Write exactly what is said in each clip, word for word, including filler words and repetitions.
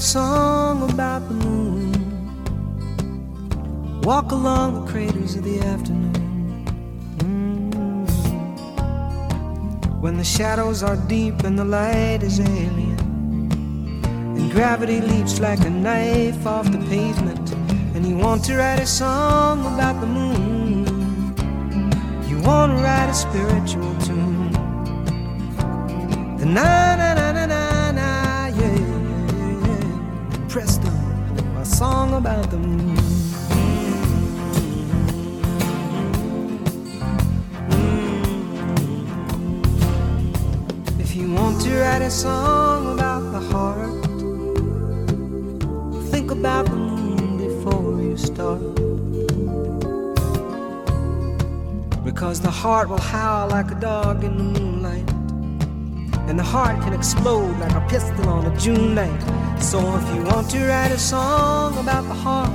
Song about the moon, walk along the craters of the afternoon. Mm-hmm. When the shadows are deep and the light is alien, and gravity leaps like a knife off the pavement, and you want to write a song about the moon, you want to write a spiritual tune. The na na na na na. Presto, a song about the moon. If you want to write a song about the heart, think about the moon before you start. Because the heart will howl like a dog in the moonlight, and the heart can explode like a pistol on a June night. So if you want to write a song about the heart,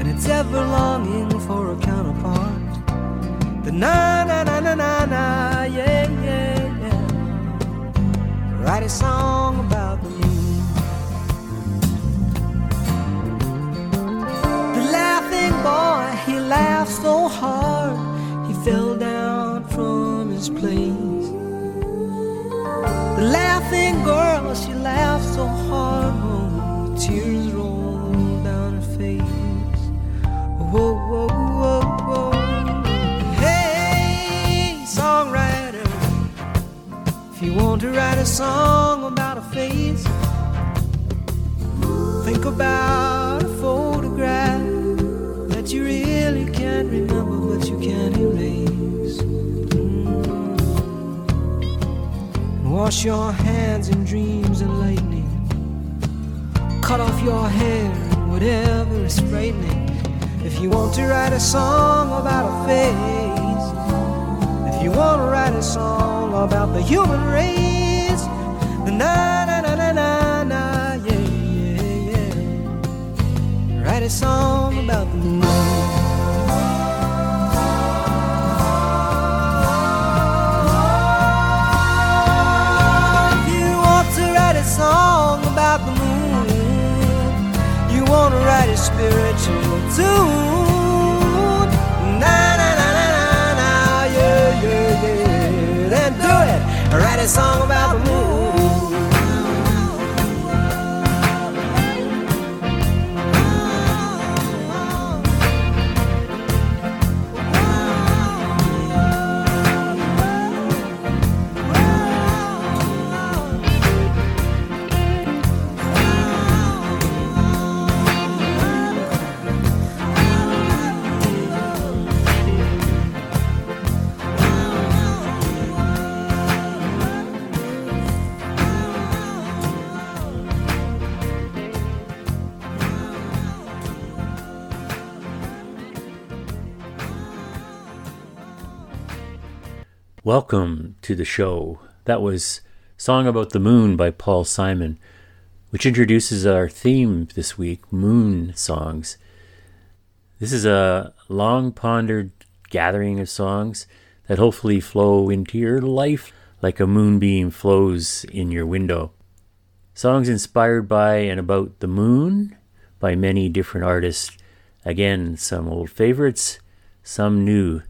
and it's ever longing for a counterpart, the na na na na na na, yeah yeah yeah, write a song about the moon. The laughing boy, he laughed so hard, he fell down from his place. The laughing girl, she laughed so hard, oh, tears rolled down her face. Whoa, whoa, whoa, whoa. Hey, songwriter, if you want to write a song about a face, think about a photograph that you really can't remember, but you can't erase. Wash your hands in dreams and lightning, cut off your hair, whatever is frightening. If you want to write a song about a face, if you want to write a song about the human race, then na na na na na na, yeah yeah yeah, write a song about the moon. Song about the moon, you want to write a spiritual tune, na na na na na na, yeah yeah yeah, then do it, write a song about the moon. Welcome to the show. That was Song About the Moon by Paul Simon, which introduces our theme this week, Moon Songs. This is a long-pondered gathering of songs that hopefully flow into your life like a moonbeam flows in your window. Songs inspired by and about the moon by many different artists. Again, some old favorites, some new.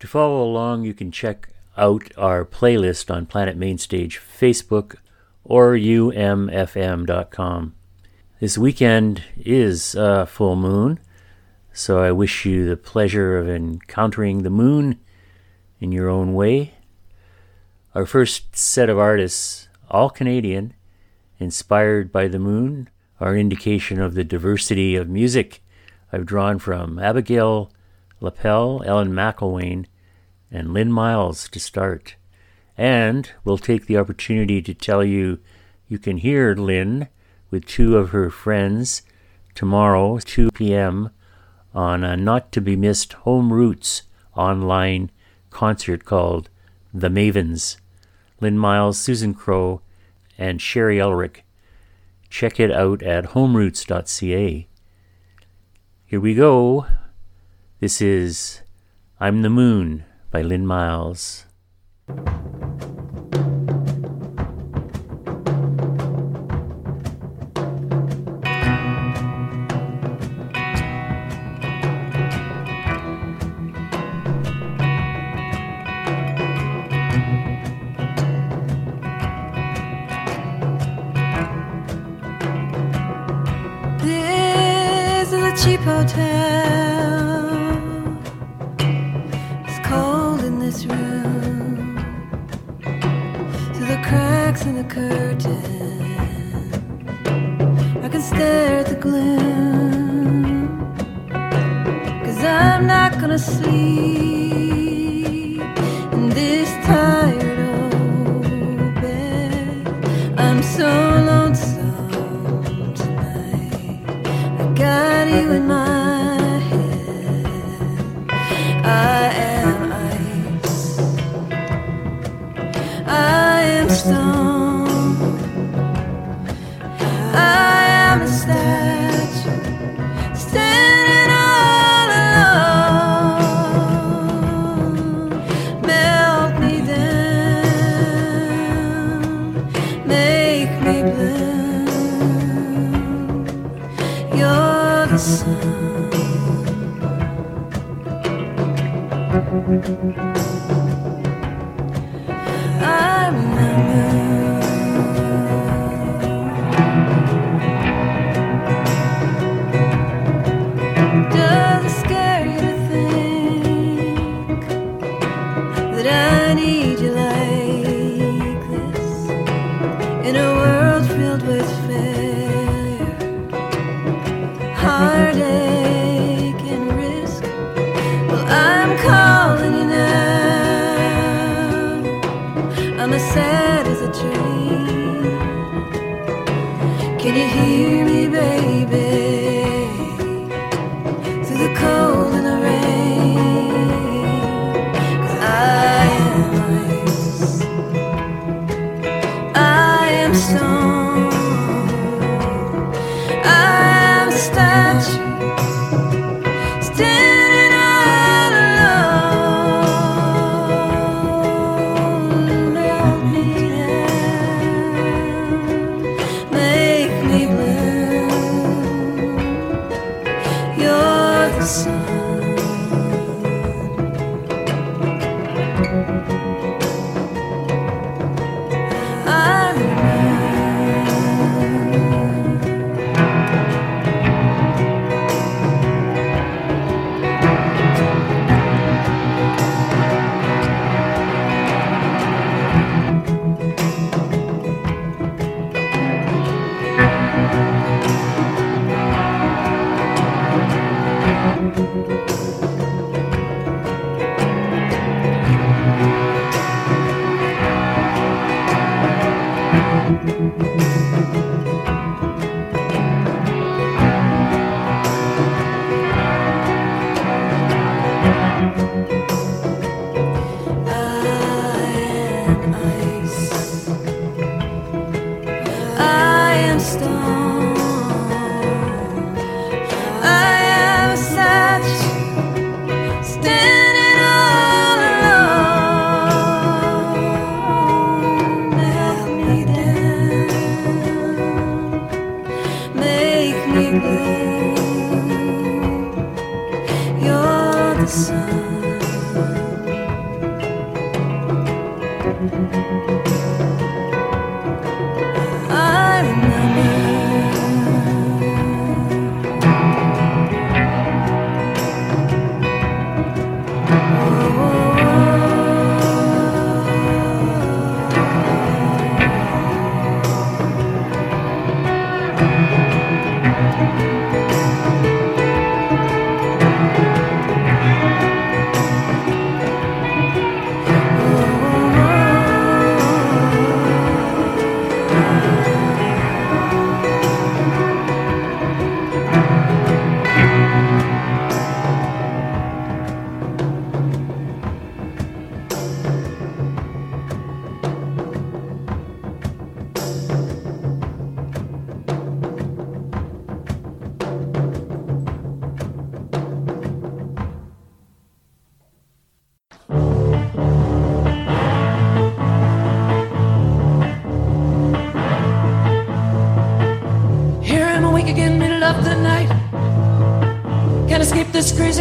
To follow along, you can check out our playlist on Planet Mainstage Facebook or U M F M dot com. This weekend is a full moon, so I wish you the pleasure of encountering the moon in your own way. Our first set of artists, all Canadian, inspired by the moon, are an indication of the diversity of music. I've drawn from Abigail Lapel, Ellen McIlwaine, and Lynn Miles to start. And we'll take the opportunity to tell you you can hear Lynn with two of her friends tomorrow, two p.m., on a not-to-be-missed Home Roots online concert called The Mavens. Lynn Miles, Susan Crow, and Sherry Ulrich. Check it out at home roots dot c a. Here we go. This is I'm the Moon by Lynn Miles. Cheap hotel, it's cold in this room, through the cracks in the curtain, I can stare at the gloom, 'cause I'm not gonna sleep in this tired old bed. I'm so lonesome. Got you in my head. I am ice, I am stone, I am a statue, standing all alone. Melt me down, make me blue. I'm the moon. Does it scare you to think that I need you like this, in a world filled with failure, heartache and risk? Well, I'm calling. Sad as a dream. Can you hear me, baby? Through the cold and the rain. 'Cause I am ice, I am stone, I am a statue.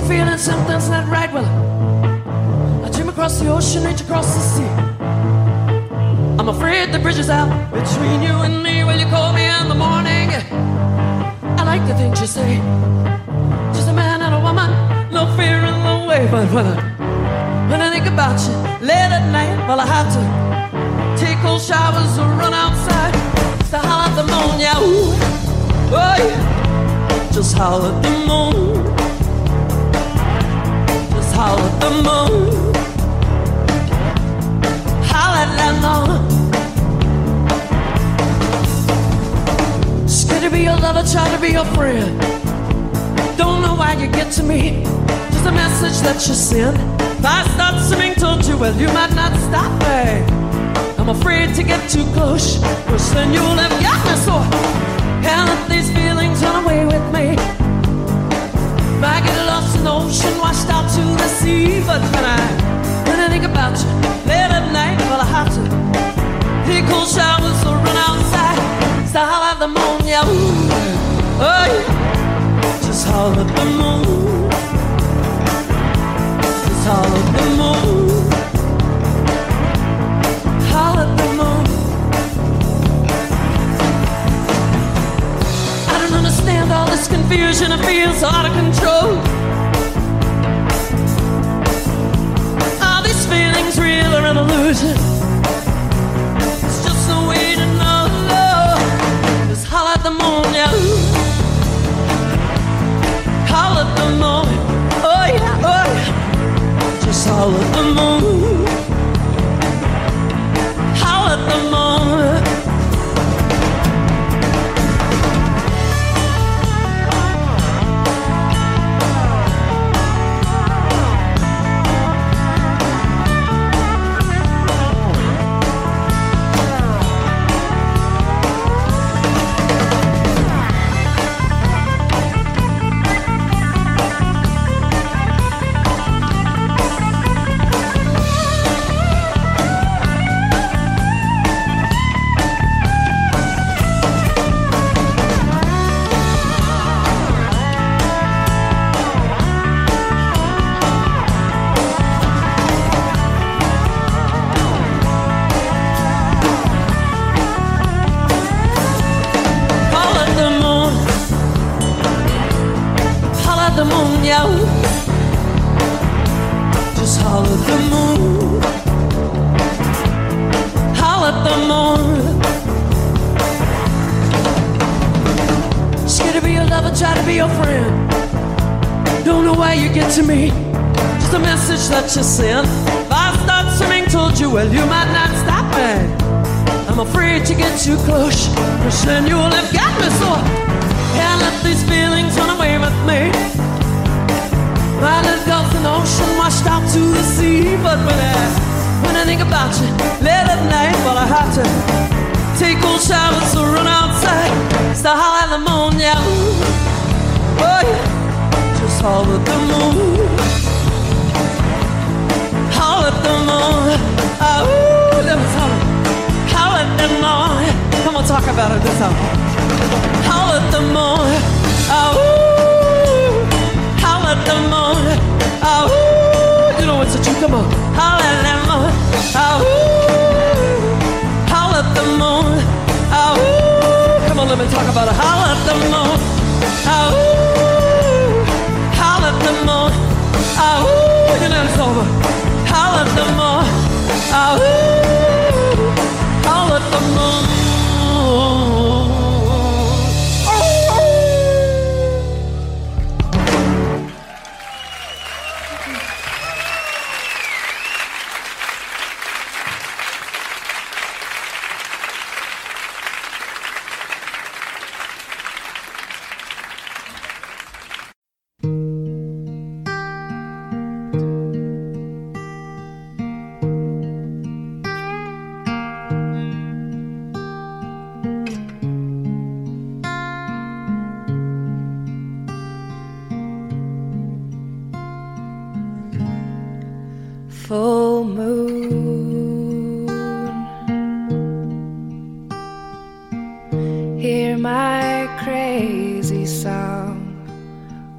feeling something's not right. Well, I dream across the ocean, reach across the sea. I'm afraid the bridge is out between you and me. Will you call me in the morning? I like the things you say. Just a man and a woman, no fear in the way. But when I, when I think about you late at night, well, I have to take cold showers or run outside to howl at the moon, yeah, ooh, oh, yeah. Just howl at the moon. Just howl at the moon. Howl at that moon. It's good to be your lover, try to be your friend. Don't know why you get to me. Just a message that you send. If I start swimming told you, well, you might not stop me. I'm afraid to get too close, cause then you'll have got me so. Hell, if these feelings run away with me, I get lost in the ocean, washed out to the sea. But when I, when I think about you late at night, well, I have to take cold showers or run outside. So howl at the moon, yeah, ooh, oh yeah. Just howl at the moon. Just howl at the moon. Howl at the moon. I don't understand all this confusion. It feels out of control. Are these feelings real or an illusion? It's just a way to know. Just howl at the moon, yeah. Howl at the moon. Oh yeah, oh yeah. Just howl at the moon. The moment. You sin. If I start swimming told you, well, you might not stop me. I'm afraid to get too close, cause then you'll have got me so. Can't let these feelings run away with me. I lived off an ocean, washed out to the sea. But when I, when I think about you late at night, well, I have to take cold showers or run outside. So howl at the moon, yeah, ooh, oh yeah. Just howl at the moon. Howl at the moon, ah, ooh, let me tell you. Howl at the moon, come on, talk about it this time. Howl at the moon, ah, ooh, howl at the moon, ah, ooh, you know it's a truth, come on. Howl at the moon, ah, ooh, howl at the moon, ah, ooh, come on, let me talk about it. Howl at the moon, ah, ooh, howl at the moon, ah, ooh, you know it's over. All of the moon, ah, ooh, all of the moon. Oh, oh. Crazy song,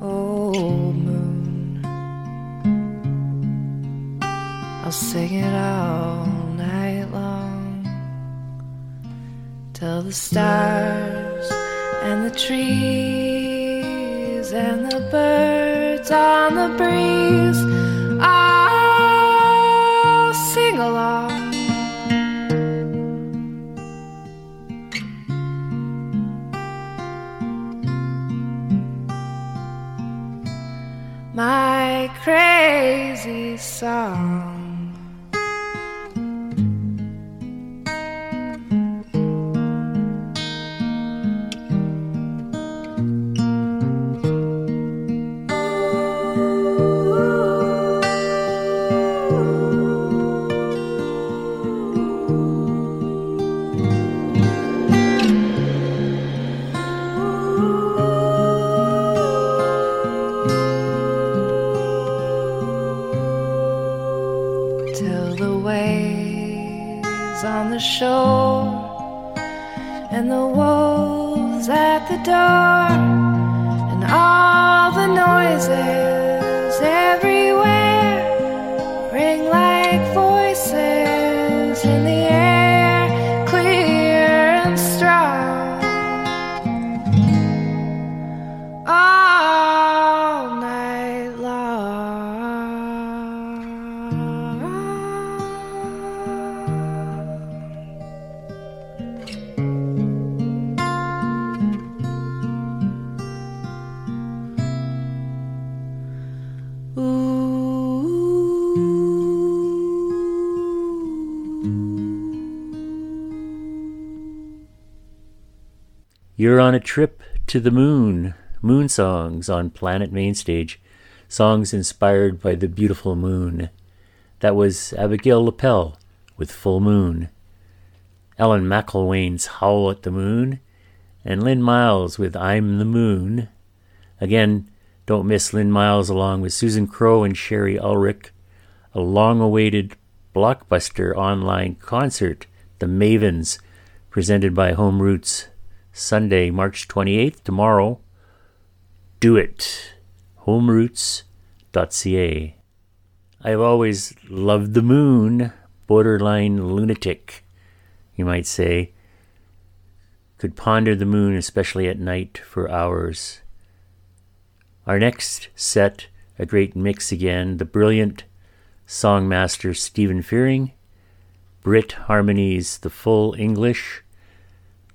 oh moon, I'll sing it all night long, till the stars and the trees and the birds on the breeze all sing along. My crazy song. The shore and the wolves at the door and all the noises everywhere ring like voices in the air, clear and strong, all night long. You're on a trip to the moon. Moon Songs on Planet Mainstage. Songs inspired by the beautiful moon. That was Abigail Lapel with Full Moon. Ellen McIlwaine's Howl at the Moon. And Lynn Miles with I'm the Moon. Again, don't miss Lynn Miles along with Susan Crow and Sherry Ulrich. A long-awaited blockbuster online concert, The Mavens, presented by Home Roots. Sunday, March twenty-eighth, tomorrow. Do it. home roots dot c a. I've always loved the moon. Borderline lunatic, you might say. Could ponder the moon, especially at night, for hours. Our next set, a great mix again. The brilliant songmaster Stephen Fearing. Brit harmonies, the full English.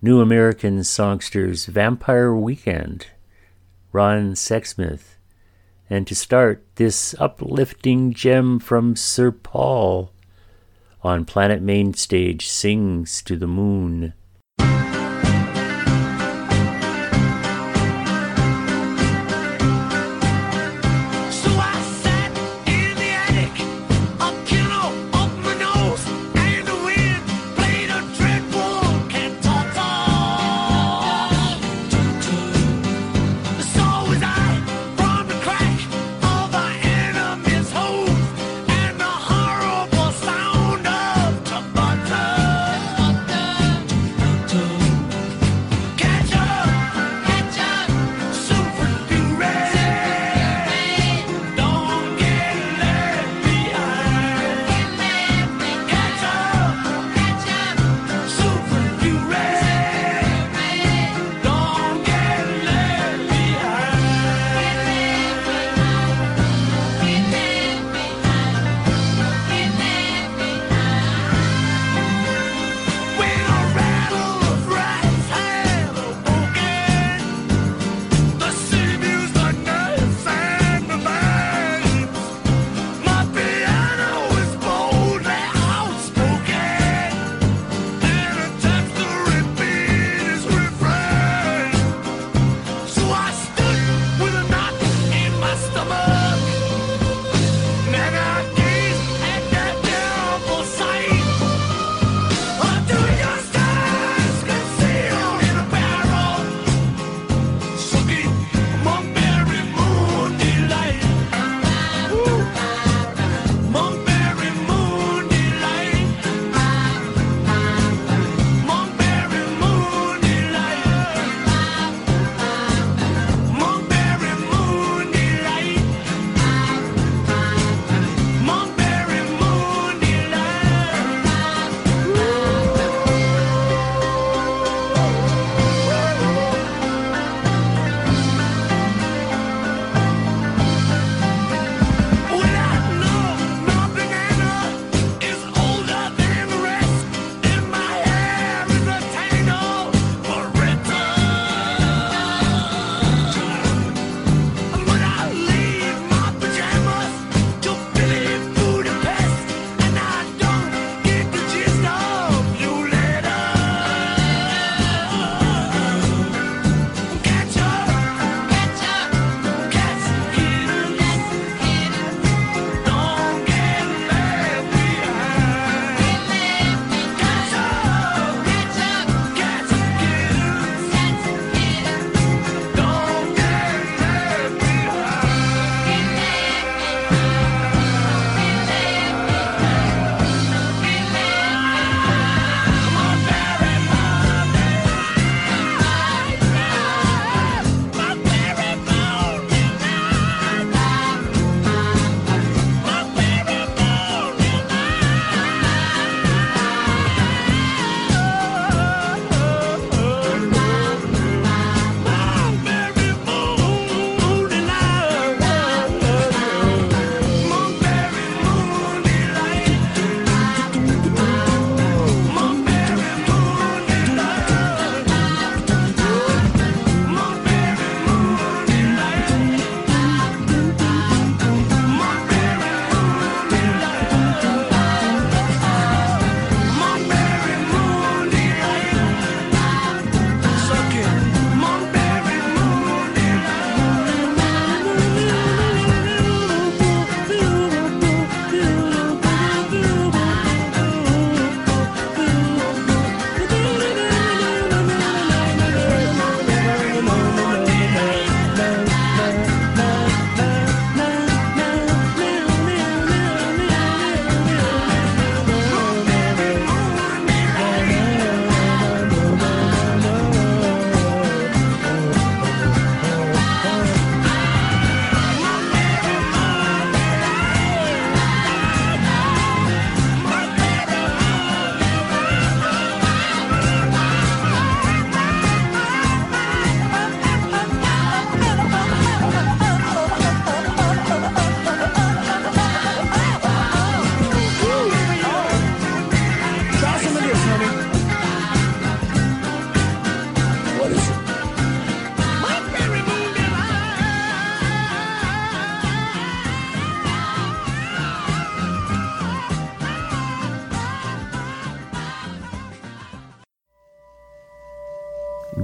New American Songsters, Vampire Weekend, Ron Sexsmith. And to start, this uplifting gem from Sir Paul on Planet Mainstage, Sings to the Moon.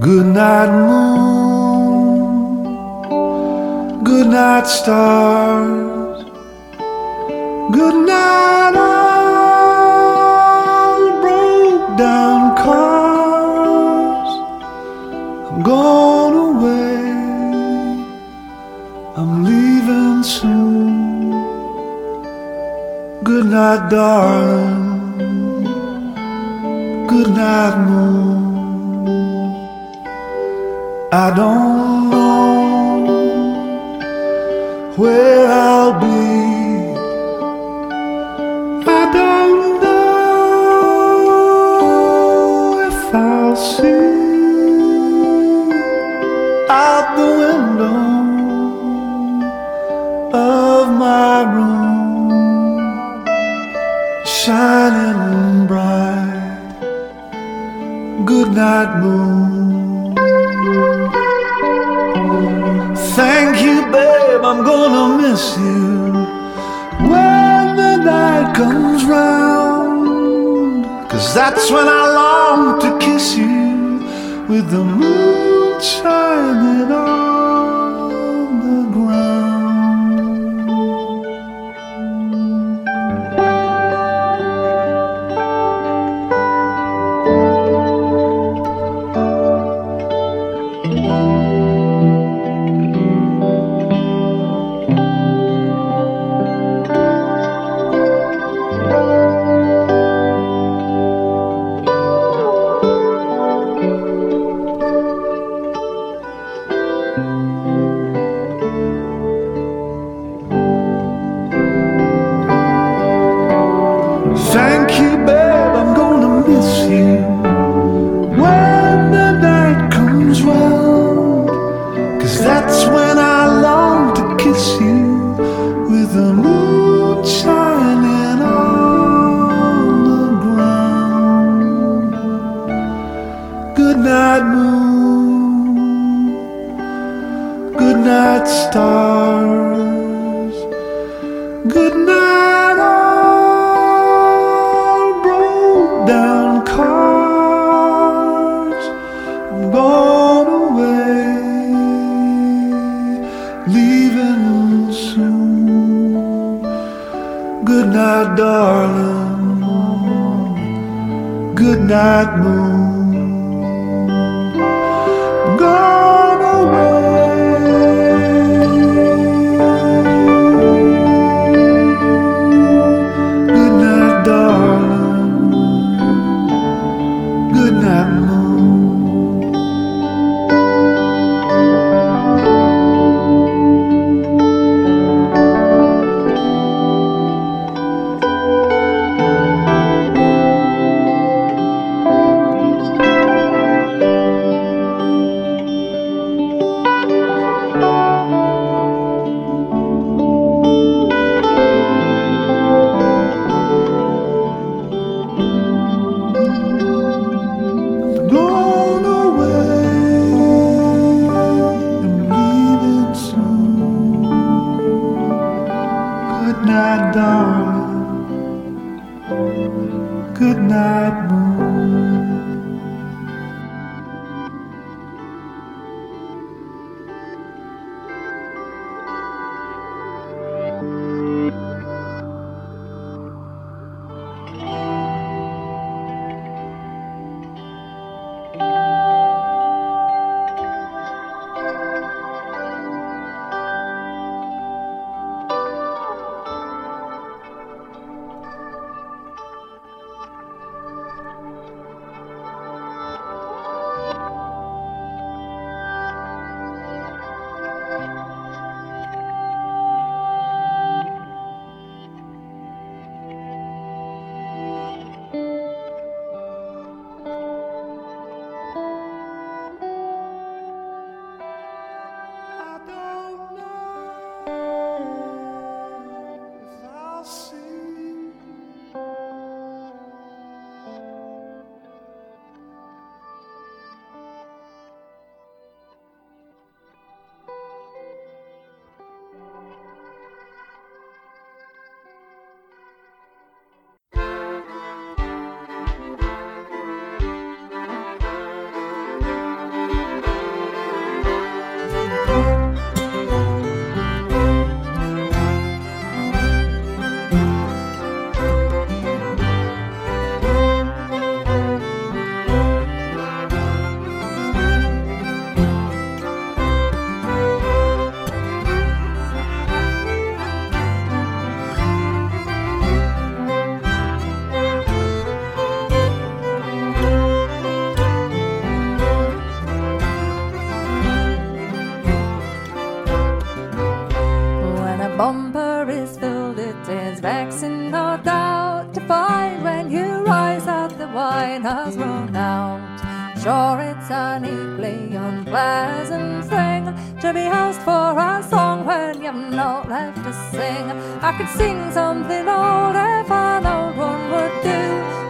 Good night, moon. Good night, stars. Good night, all broke down cars. I'm gone away. I'm leaving soon. Good night, darling. Good night, moon. I don't know where I'll be. I don't know if I'll see out the window of my room, shining bright. Good night, moon. Thank you, babe, I'm gonna miss you when the night comes round, 'cause that's when I long to kiss you with the moon shining on the ground. art thou to find when you rise at the winehouse worn out? Sure, it's an equally unpleasant thing to be asked for a song when you've not left to sing. I could sing something old if an old one would do,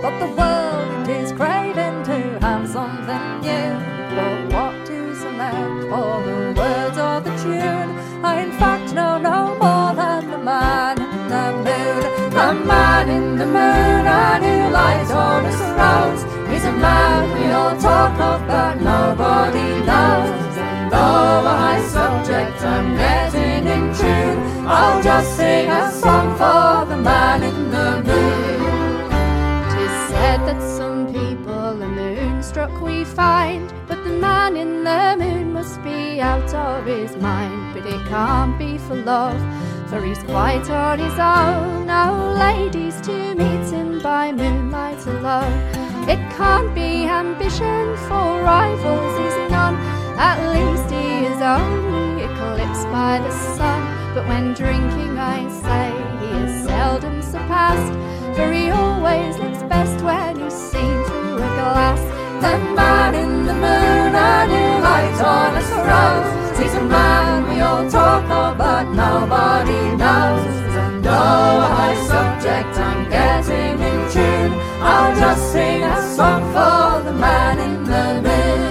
but the world it is craving to have something new. But what to select for the words or the tune? I in fact know no more than the man in the moon. The man in the moon, and who lies on us roads, is a man we all talk of but nobody loves. And though my subject I'm getting in tune, I'll just sing a song for the man in the moon. 'Tis said that some people are moonstruck we find, but the man in the moon must be out of his mind. But it can't be for love, for he's quite on his own. Oh, ladies to meet him by moonlight alone. It can't be ambition, for rivals is none. At least he is only eclipsed by the sun. But when drinking, I say, he is seldom surpassed, for he always looks best when he's seen through a glass. The man in the moon, a new light on us rose, he's a man we all talk of but nobody knows. No, my subject, I'm getting in tune. I'll just sing a song for the man in the moon.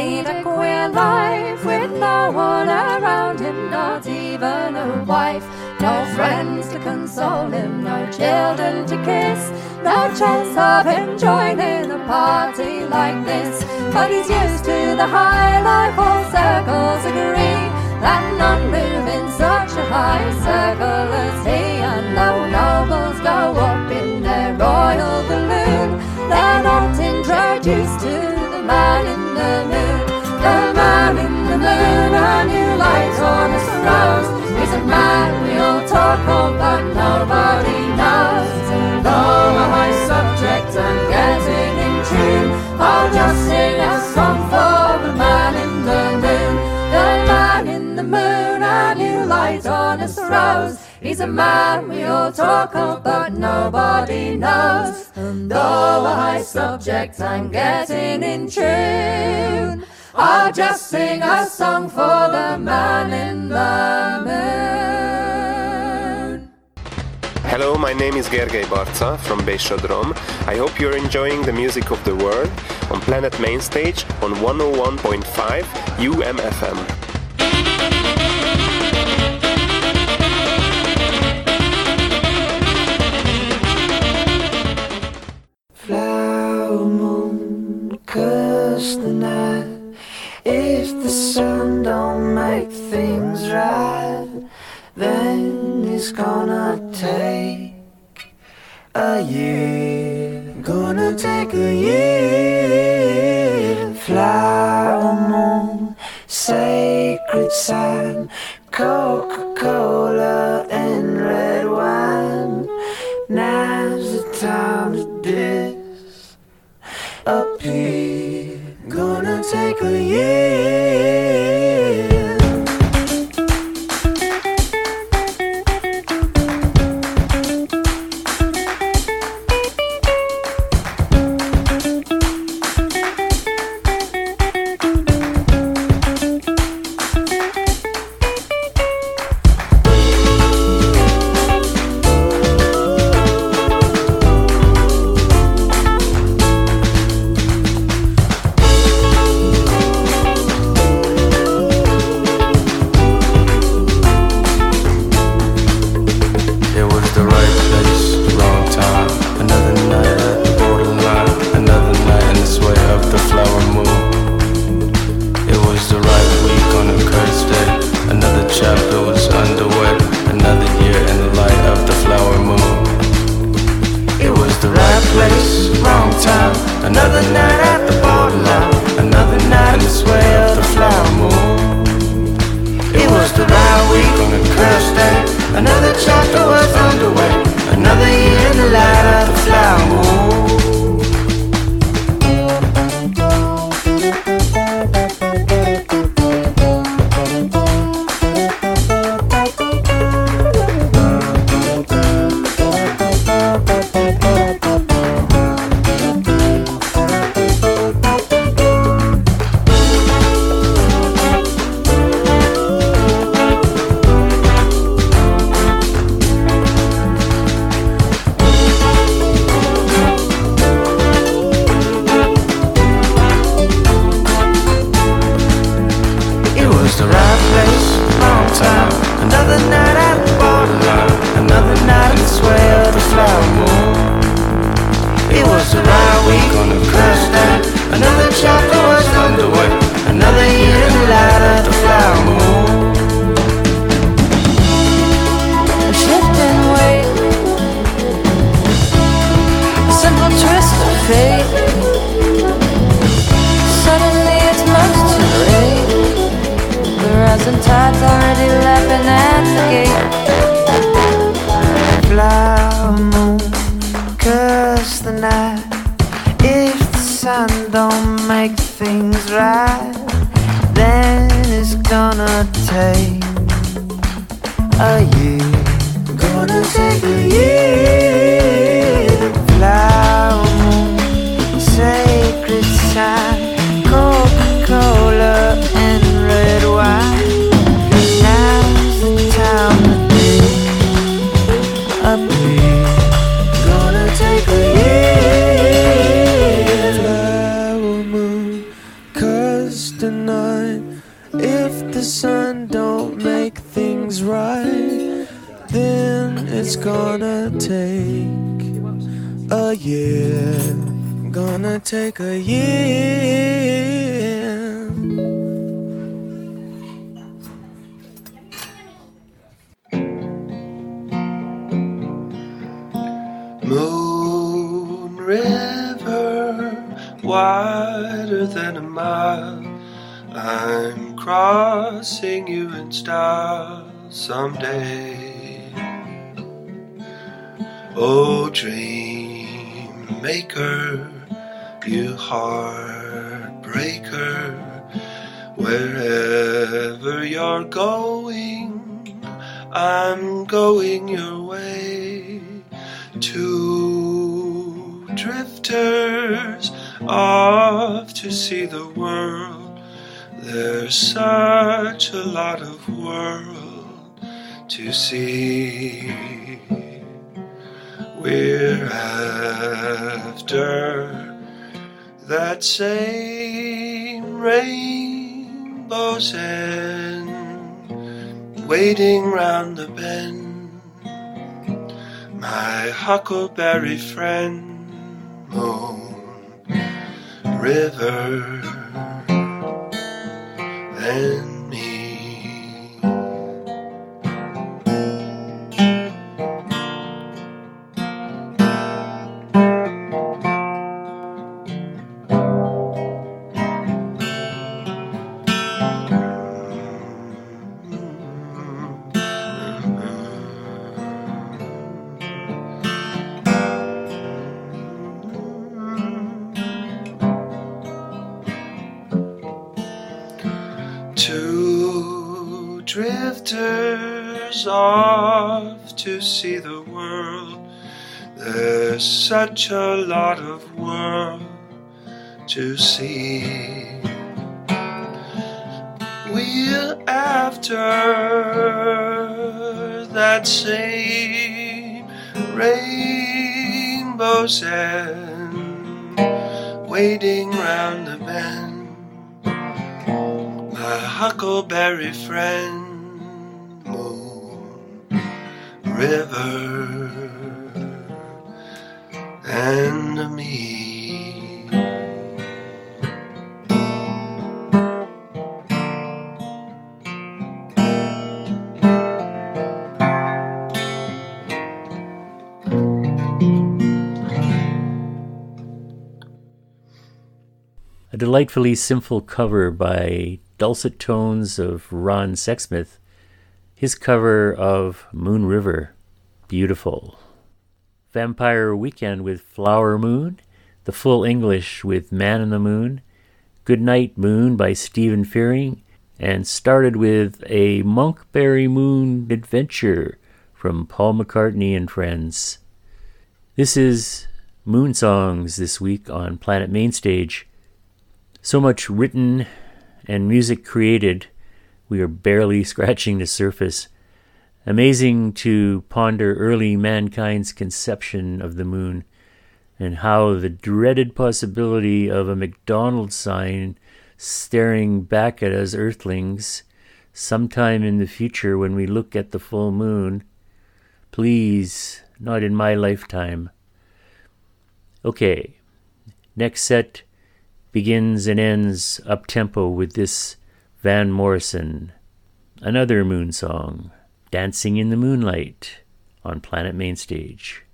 Lead a queer life with no one around him, not even a wife. No friends to console him, no children to kiss, no chance of him joining a party like this. But he's used to the high life, all circles agree that none move in such a high circle as he. And though nobles go up in their royal balloon, they're not introduced to the man in the moon. The man in the moon, a new light on us rose, is a man we all talk of but nobody knows. And though my subject I'm getting in tune, I'll just sing a song for the man in the moon. The man in the moon, a new light on us rose, he's a man we all talk of, but nobody knows. And though a high subject I'm getting in tune, I'll just sing a song for the man in the moon. Hello, my name is Gergely Barca from Besh o Drom. I hope you're enjoying the music of the world on Planet Mainstage on one oh one point five U M F M. Curse the night, if the sun don't make things right, then it's gonna take a year, gonna take a year. Flower moon, sacred sign, Coca-Cola and red wine, now's the time to dip. Appear, gonna take a year. entire week on a cursed day. Another chapter was underway, another year in the light of the flower moon. Huckleberry friend, moon, river, and me. Such a lot of world to see. We're after that same rainbow's end, waiting round the bend. My huckleberry friend, moon, river, and me. A delightfully simple cover by Dulcet Tones of Ron Sexsmith His cover of Moon River, beautiful. Vampire Weekend with Flower Moon, The Full English with Man in the Moon, Goodnight Moon by Stephen Fearing, and started with a Monkberry Moon adventure from Paul McCartney and friends. This is Moon Songs this week on Planet Mainstage. So much written and music created, we are barely scratching the surface. Amazing to ponder early mankind's conception of the moon, and how the dreaded possibility of a McDonald's sign staring back at us earthlings sometime in the future when we look at the full moon. Please, not in my lifetime. Okay, next set begins and ends up-tempo with this Van Morrison, another moon song, Dancing in the Moonlight on Planet Mainstage.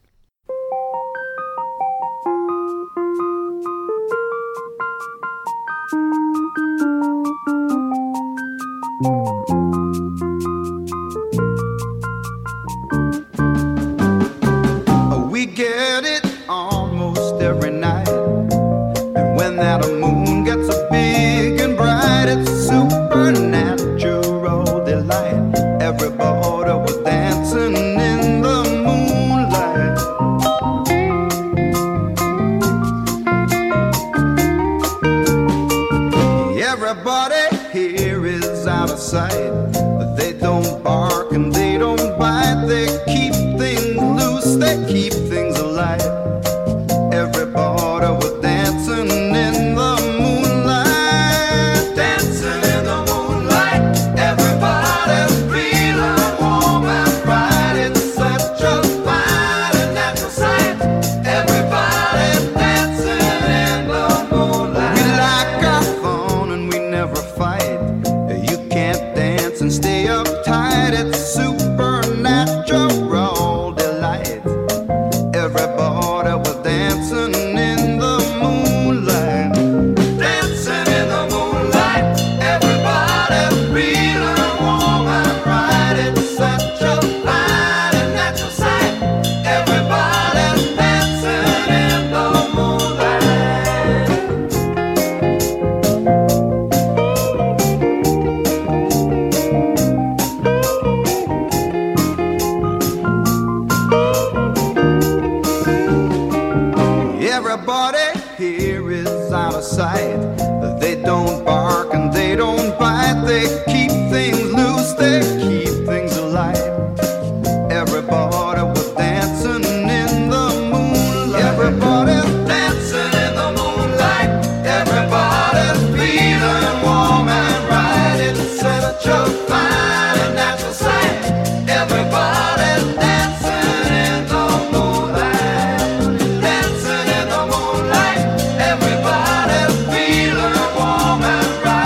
We get it almost every night, and when that moon gets so big and bright, it's a supernatural delight. Everybody was dancing in the moonlight. Everybody here is out of sight, but they don't bark and they don't bite. They keep things loose, they keep things alive. Everybody was dancing in the moonlight, dancing in the moonlight. Everybody's feeling warm and bright. It's such a fine and natural sight. Everybody's dancing in the moonlight. We like our fun and we never fight. You can't dance and stay uptight. It's supernatural. They don't bark and they don't bite. They keep things loose, they keep things alive. Everybody was dancing in the moonlight. Everybody's dancing in the moonlight. Everybody's feeling warm and bright. It's such a fine and natural sight. Everybody's dancing in the moonlight. Dancing in the moonlight. Everybody. Now,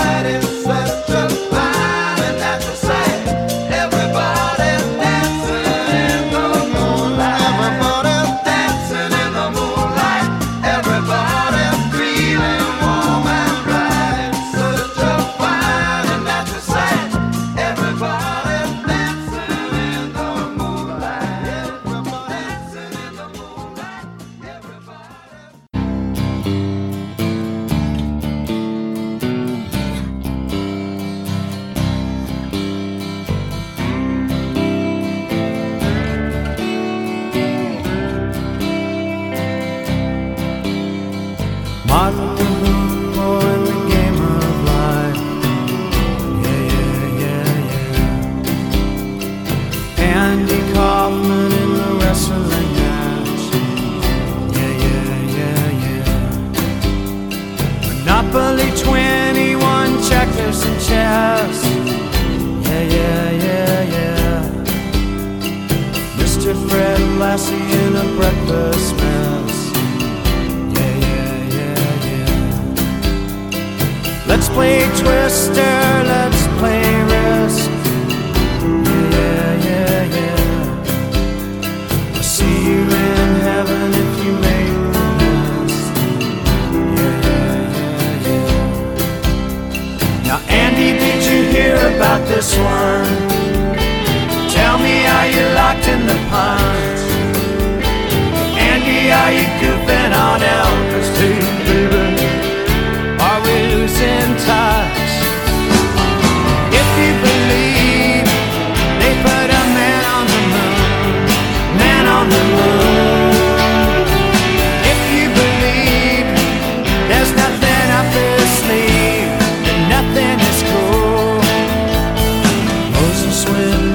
Andy, did you hear about this one?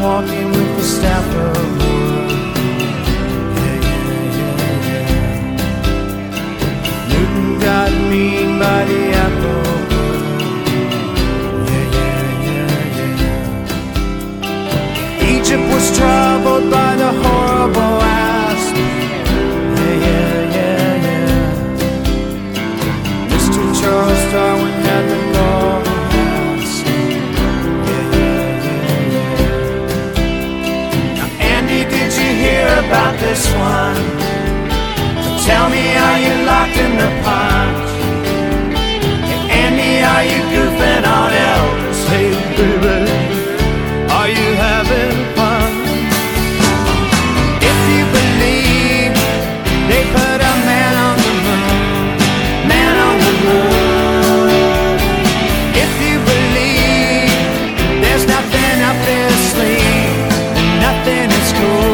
walking with the staff of wood. Yeah, yeah, yeah, yeah. Newton got me by the apple. Yeah, yeah, yeah, yeah. Egypt was troubled by the horrible asp. Yeah, yeah, yeah, yeah. Mister Charles Darwin had the golden. About this one, tell me, are you locked in the pond? And Andy, are you goofing on Elvis? Hey baby, are you having fun? If you believe they put a man on the moon, man on the moon. If you believe there's nothing up their sleeve, nothing is cool.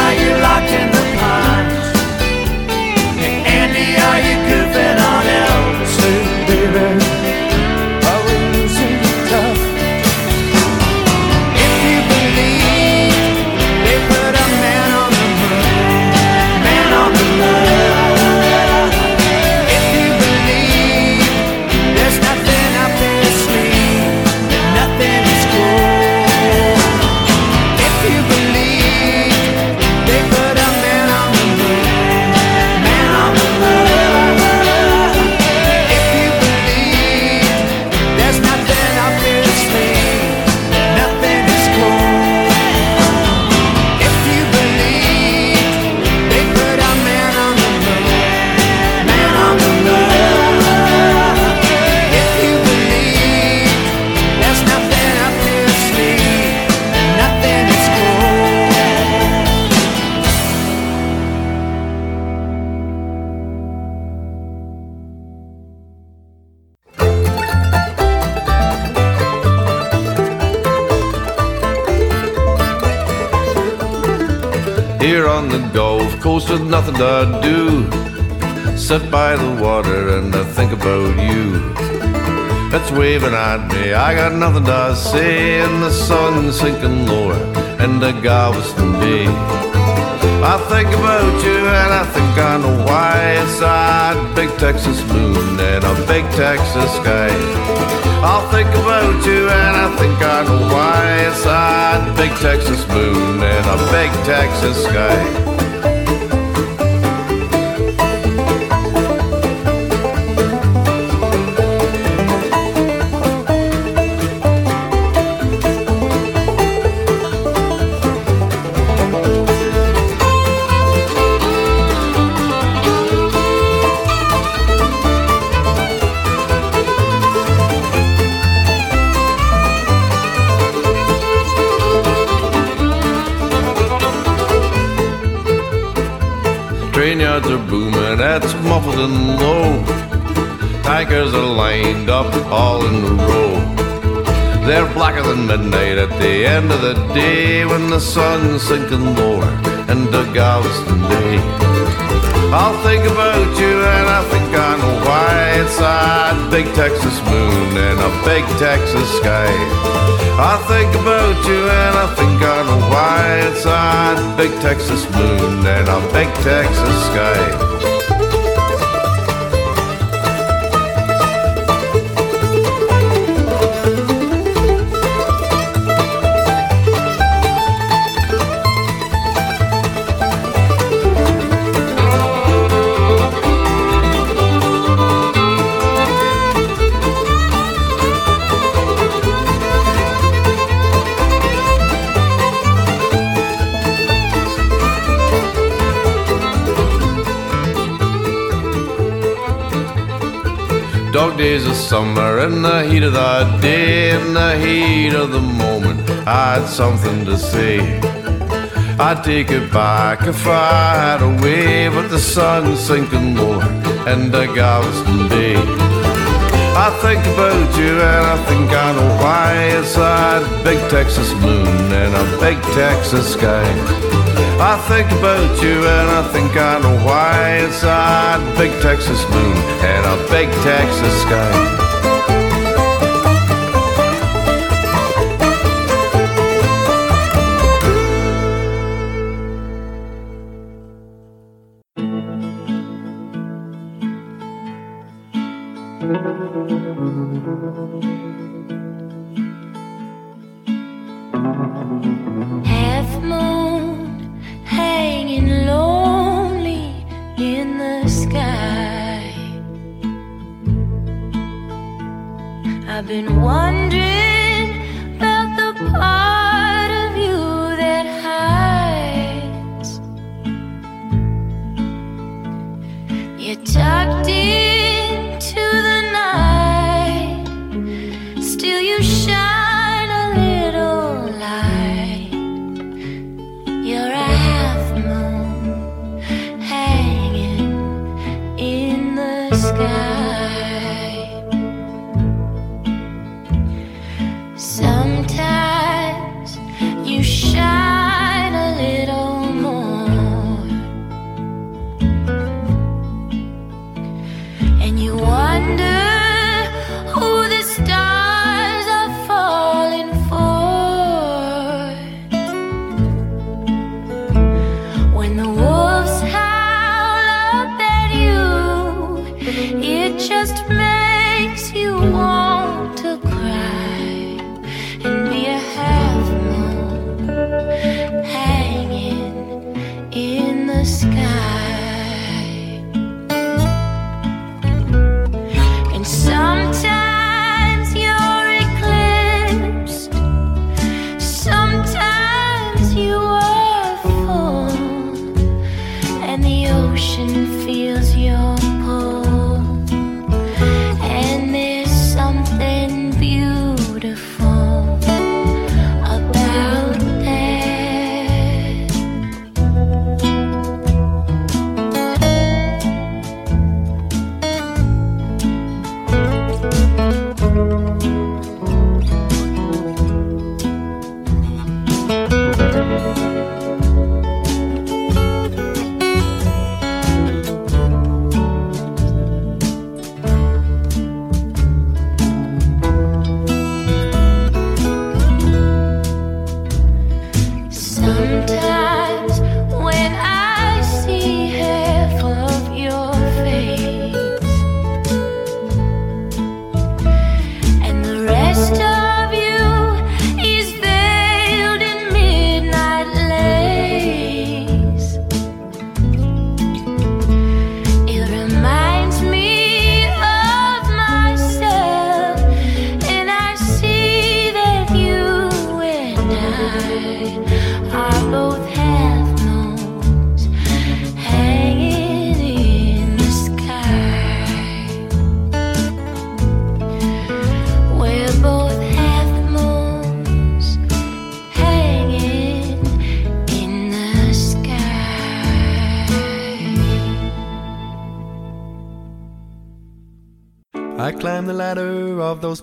are you locked in the pond? Hey, Andy, are you goofing on Elvis? Hey, baby, are we losing the tough? If you believe they put a man on the moon, man on the moon. If you believe there's nothing out there to sleep, nothing is cool. If you believe there's nothing to do, sit by the water and I think about you. It's waving at me, I got nothing to say, and the sun's sinking lower in the Galveston Bay. I think about you and I think I know why. It's that big Texas moon and a big Texas sky. I'll think about you and I think I know why. It's that big Texas moon and a big Texas sky. Are booming, that's muffled and low. Tankers are lined up all in a row. They're blacker than midnight at the end of the day, when the sun's sinking lower in the Galveston Bay. I'll think about you and I think I know why. It's that big Texas moon and a big Texas sky. I'll think about you and I think I know why. It's that big Texas moon and a big Texas sky. dog days of summer, in the heat of the day, in the heat of the moment, I had something to say. I'd take it back if I had a way, but the sun's sinking low in the Galveston Bay. I think about you and I think I know why. It's a big Texas moon and a big Texas sky. I think about you and I think I know why. It's a big Texas moon and a big Texas sky.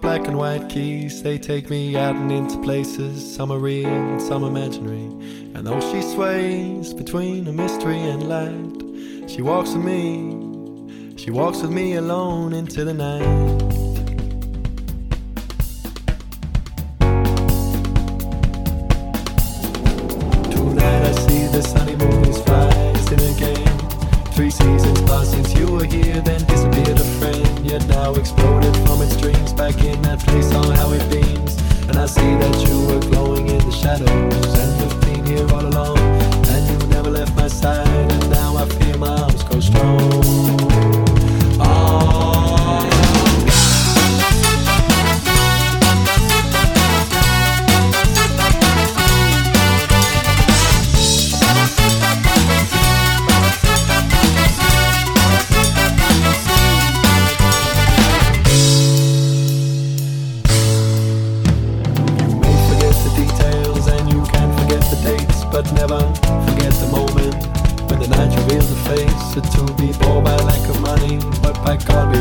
Black and white keys, they take me out and into places, some are real and some imaginary. And though she sways between a mystery and light, she walks with me, she walks with me alone into the night. Tonight I see the sunny moon is rising again. Three seasons passed since you were here, then disappeared a friend, yet now exploded from its dreams. Back in that place on how it beams, and I see that you were glowing in the shadows, and you've been here all along, and you never left my side, and now I feel my arms grow strong.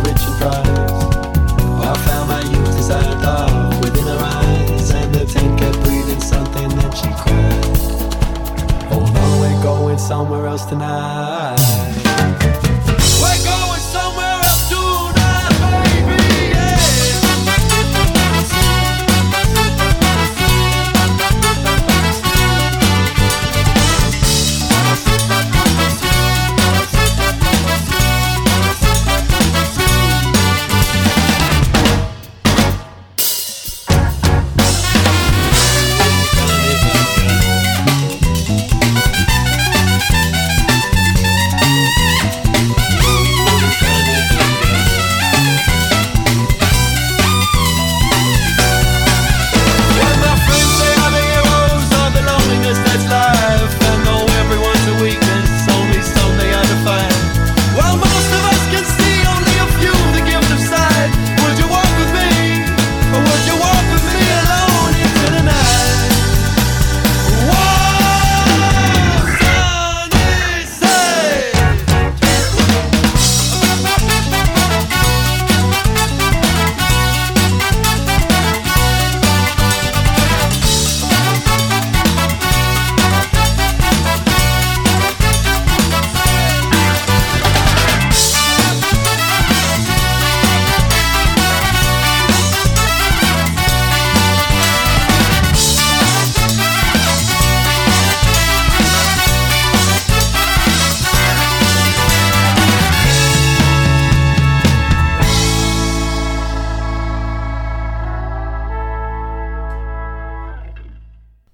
rich and prize. I found my youth as I thought within her eyes, and the tent kept breathing something that she cried. Oh no, we're going somewhere else tonight.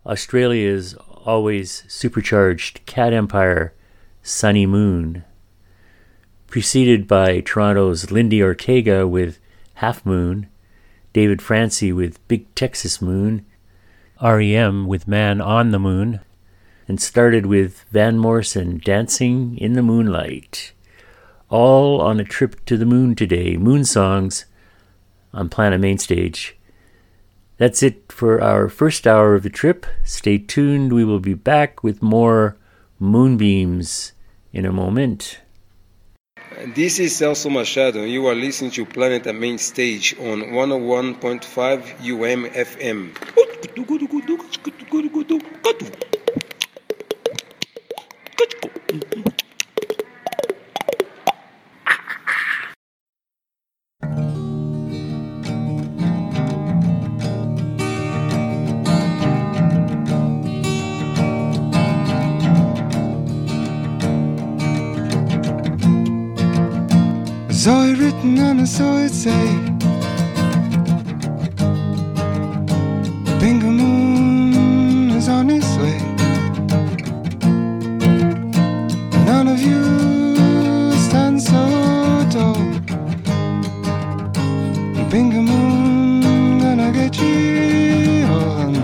Australia's always supercharged Cat Empire, Sunny Moon, preceded by Toronto's Lindi Ortega with Half Moon, David Francey with Big Texas Moon, R E M with Man on the Moon, and started with Van Morrison, Dancing in the Moonlight. All on a trip to the moon today, Moon Songs on Planet Mainstage. That's it for our first hour of the trip. Stay tuned. We will be back with more Moonbeams in a moment. This is Celso Machado. You are listening to Planet Mainstage on one oh one point five U M F M. Saw it written and I saw it say, I think the moon is on its way. None of you stand so tall. I think the moon gonna get you on. I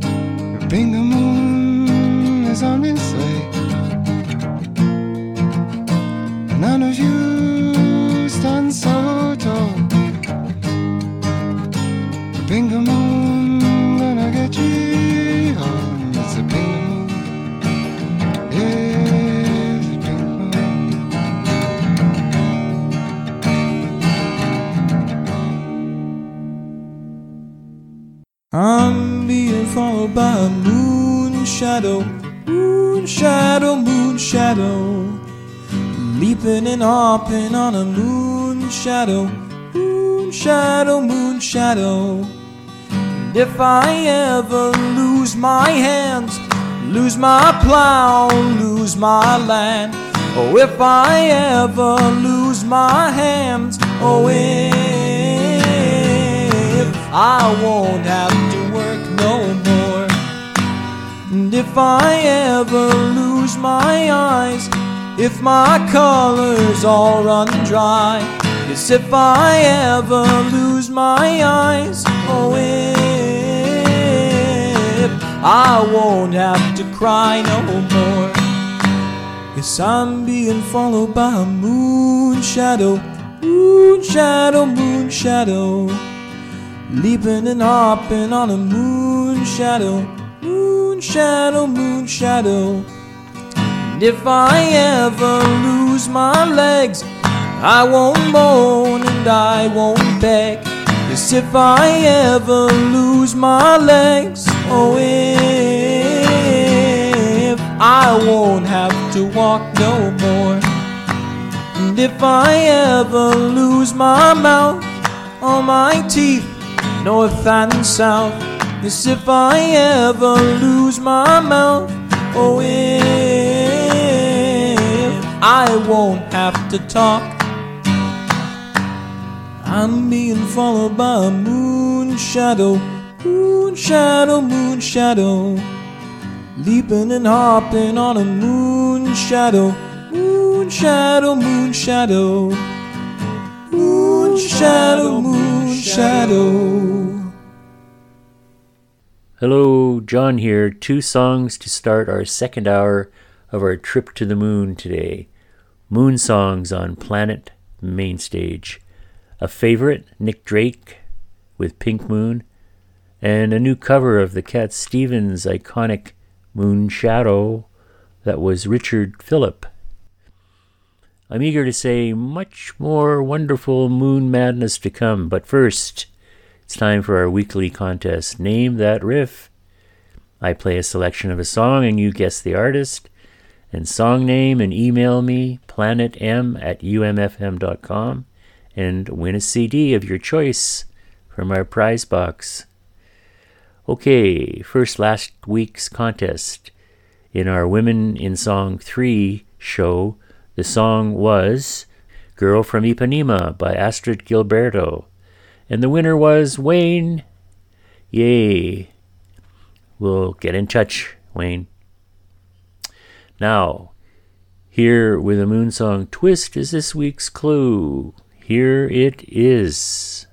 think the moon, yes, I think the moon. Bing, bing. Hopping on a moon shadow, moon shadow, moon shadow, And if I ever lose my hands, lose my plow, lose my land, oh, if I ever lose my hands, oh, if I won't have to work no more. And if I ever lose my eyes, if my colors all run dry, yes, if I ever lose my eyes, oh, if I won't have to cry no more. Yes, I'm being followed by a moon shadow, moon shadow, moon shadow, leaping and hopping on a moon shadow, moon shadow, moon shadow. And if I ever lose my legs, I won't moan and I won't beg. Yes, if I ever lose my legs, oh, if I won't have to walk no more. And if I ever lose my mouth, all my teeth, north and south, yes, if I ever lose my mouth, oh, if I won't have to talk. I'm being followed by a moon shadow, moon shadow, moon shadow, leaping and hopping on a moon shadow, moon shadow, moon shadow, moon shadow, moon shadow. Hello, John here. Two songs to start our second hour of our trip to the moon today. Moon Songs on Planet Mainstage. A favorite, Nick Drake with Pink Moon, and a new cover of the Cat Stevens' iconic Moon Shadow, that was Richard Philip. I'm eager to say much more wonderful moon madness to come, but first, it's time for our weekly contest, Name That Riff. I play a selection of a song and you guess the artist and song name and email me, planetm at u m f m dot com. and win a C D of your choice from our prize box. Okay, first last week's contest. In our Women in Song three show, the song was Girl from Ipanema by Astrid Gilberto, and the winner was Wayne. Yay! We'll get in touch, Wayne. Now, here with a Moon Song twist is this week's clue. Here it is.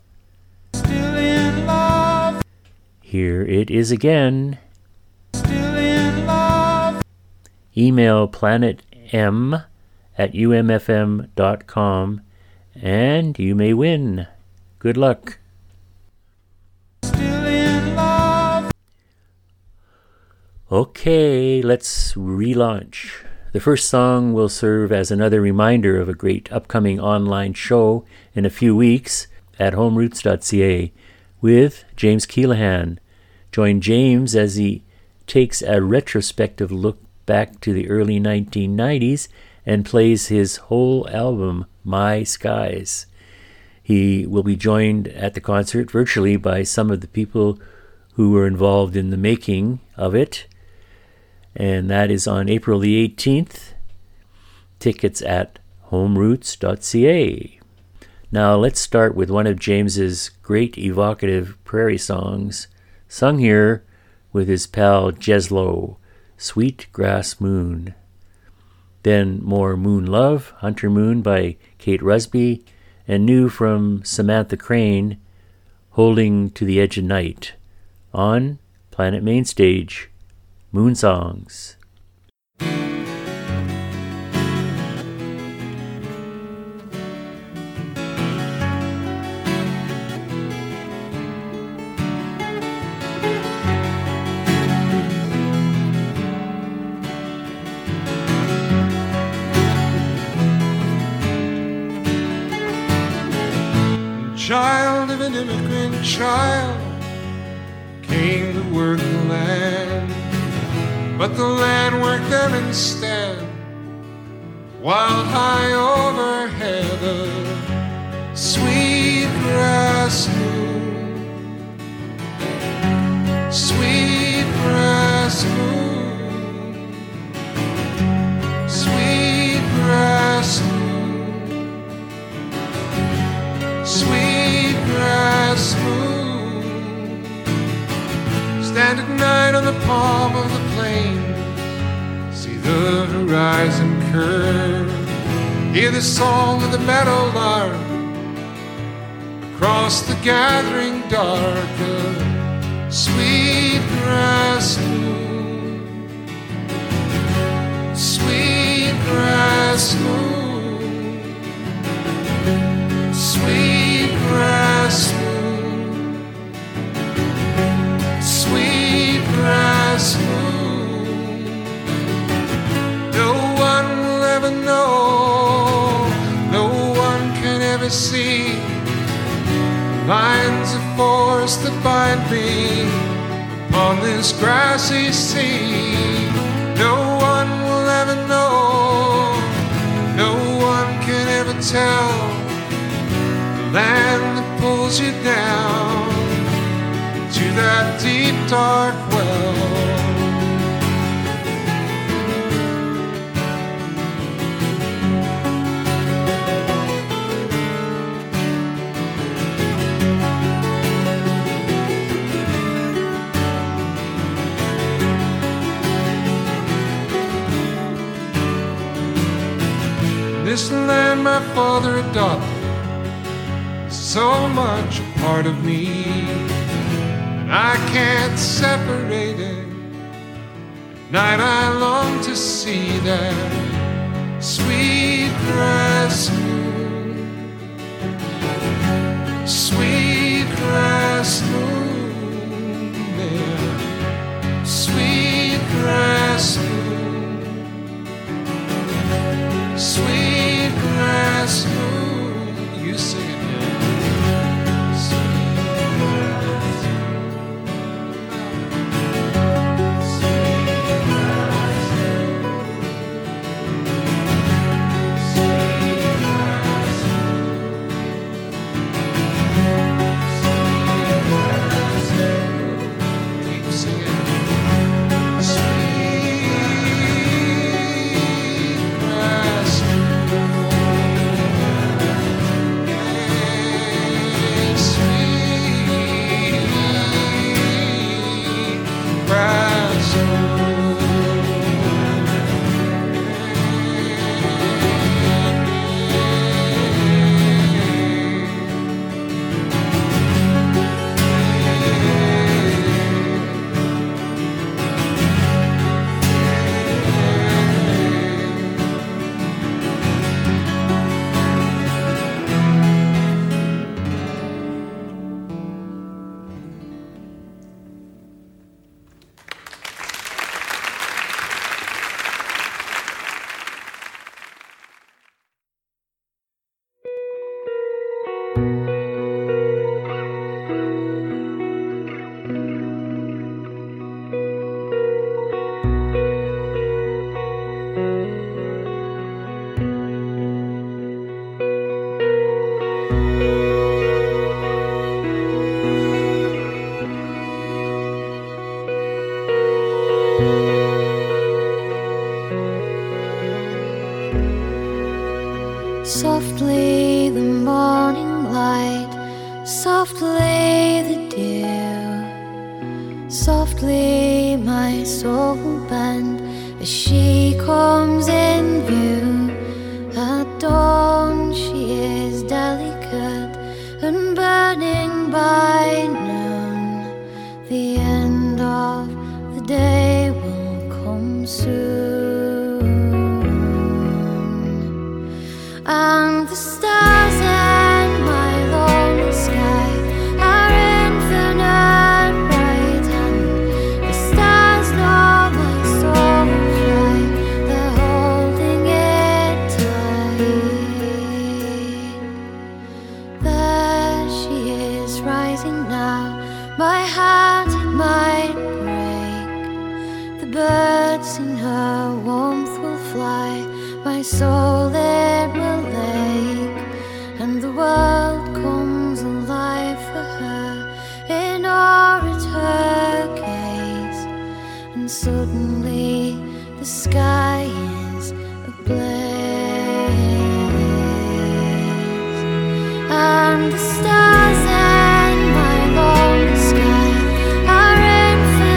Still in love. Here it is again. Still in love. Email planetm at u m f m dot com and you may win. Good luck. Still in love. Okay, let's relaunch. The first song will serve as another reminder of a great upcoming online show in a few weeks at home roots dot c a with James Keelaghan. Join James as he takes a retrospective look back to the early nineteen nineties and plays his whole album, My Skies. He will be joined at the concert virtually by some of the people who were involved in the making of it. And that is on April the eighteenth. Tickets at home roots dot c a. Now let's start with one of James's great evocative prairie songs, sung here with his pal Jeslo, Sweet Grass Moon. Then more Moon Love, Hunter Moon by Kate Rusby, and new from Samantha Crain, Holding to the Edge of Night, on Planet Mainstage. Moon Songs. Child of an immigrant child, came to work the land. But the land worked them instead, while high overhead a sweet grass moon Stand at night on the palm of the plain. See the horizon curve. Hear the song of the meadow lark across the gathering dark of sweet grass moon, sweet grass moon, sweet grass moon. Grass moon. No one will ever know, no one can ever see lines of force that bind me on this grassy sea. No one will ever know, no one can ever tell the land that pulls you down to that deep dark well. This land my father adopted, so much a part of me. I can't separate it. At night I long to see that sweet grass moon, sweet grass moon, yeah. Sweet grass moon, sweet grass moon. You sing it now. Sweet grass moon. The stars and my lonely sky are infinite.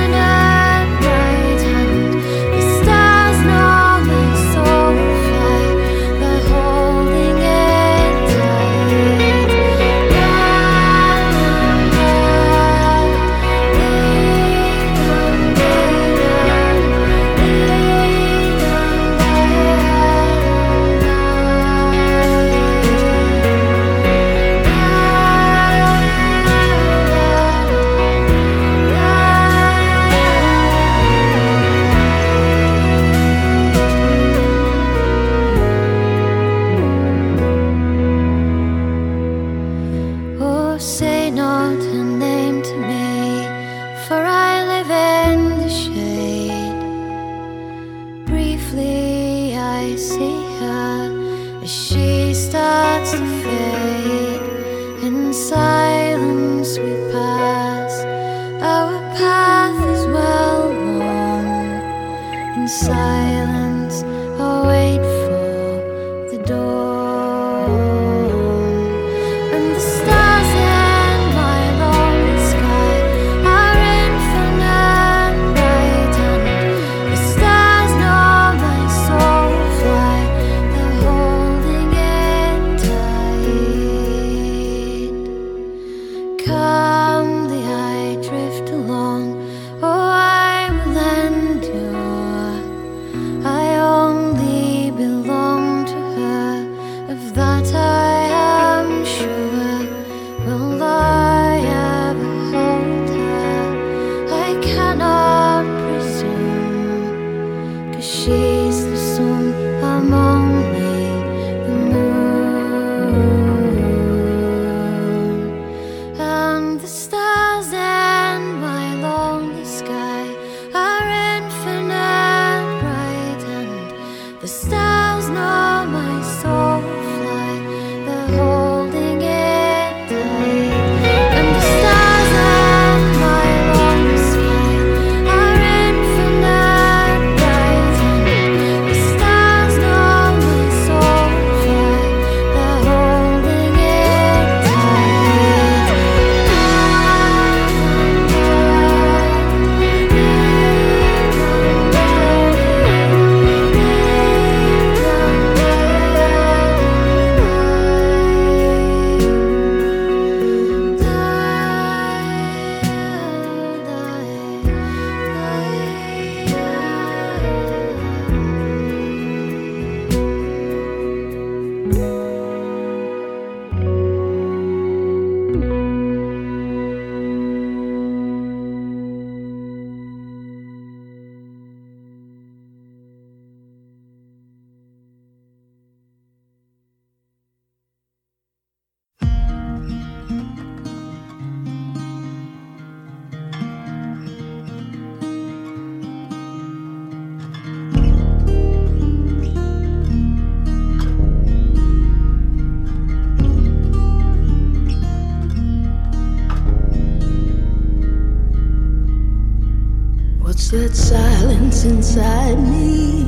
That silence inside me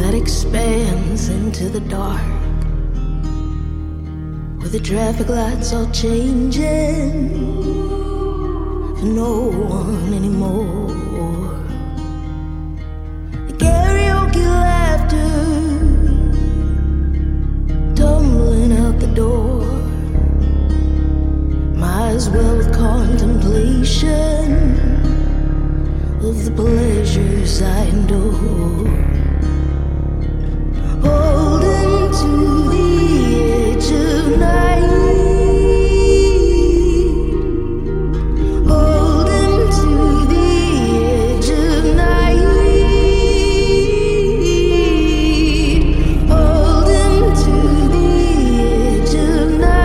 that expands into the dark, with the traffic lights all changing for no one anymore. The karaoke laughter tumbling out the door, my eyes well with contemplation of the pleasures I endure, holding to the edge of night, holding to the edge of night, holding to the edge of night.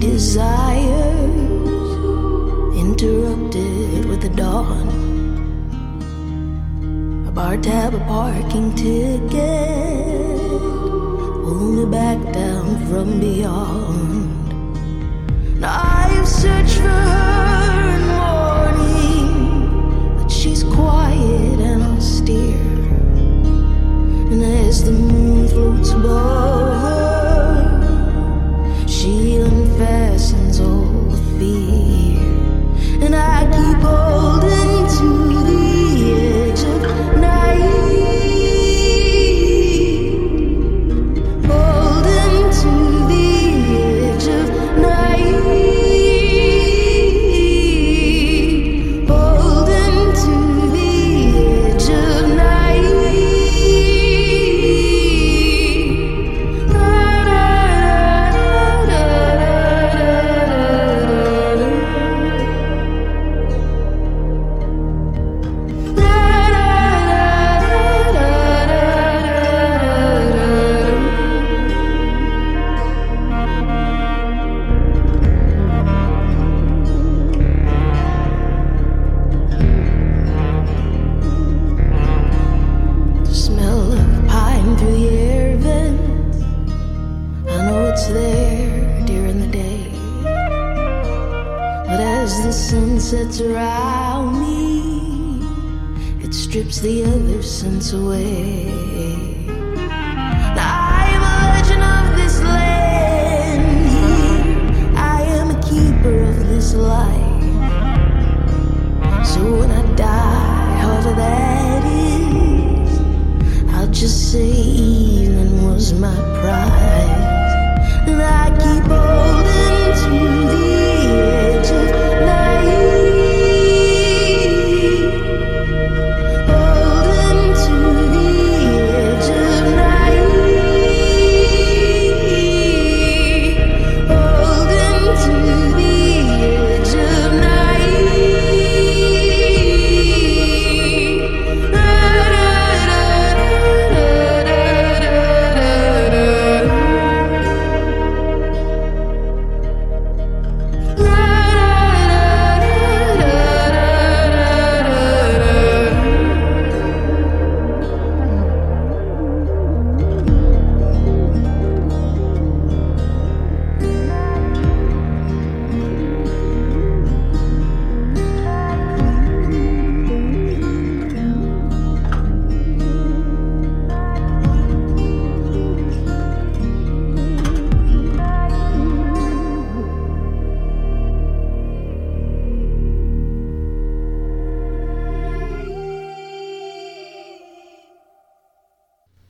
Desires interrupted with the dawn. A bar tab, a parking ticket, pull me back down from beyond. Now I have searched for her in morning, but she's quiet and austere. And as the moon floats above her, she unfastens all the fear, and I keep holding to the edge of night. sunsets around me, it strips the other sense away. Now I'm a legend of this land here, I am a keeper of this life. So when I die, however that is, I'll just say evening was my prize, and I keep holding to the edge of night, holding to the edge of night, holding to the edge of night. Da, da, da, da, da, da, da, da.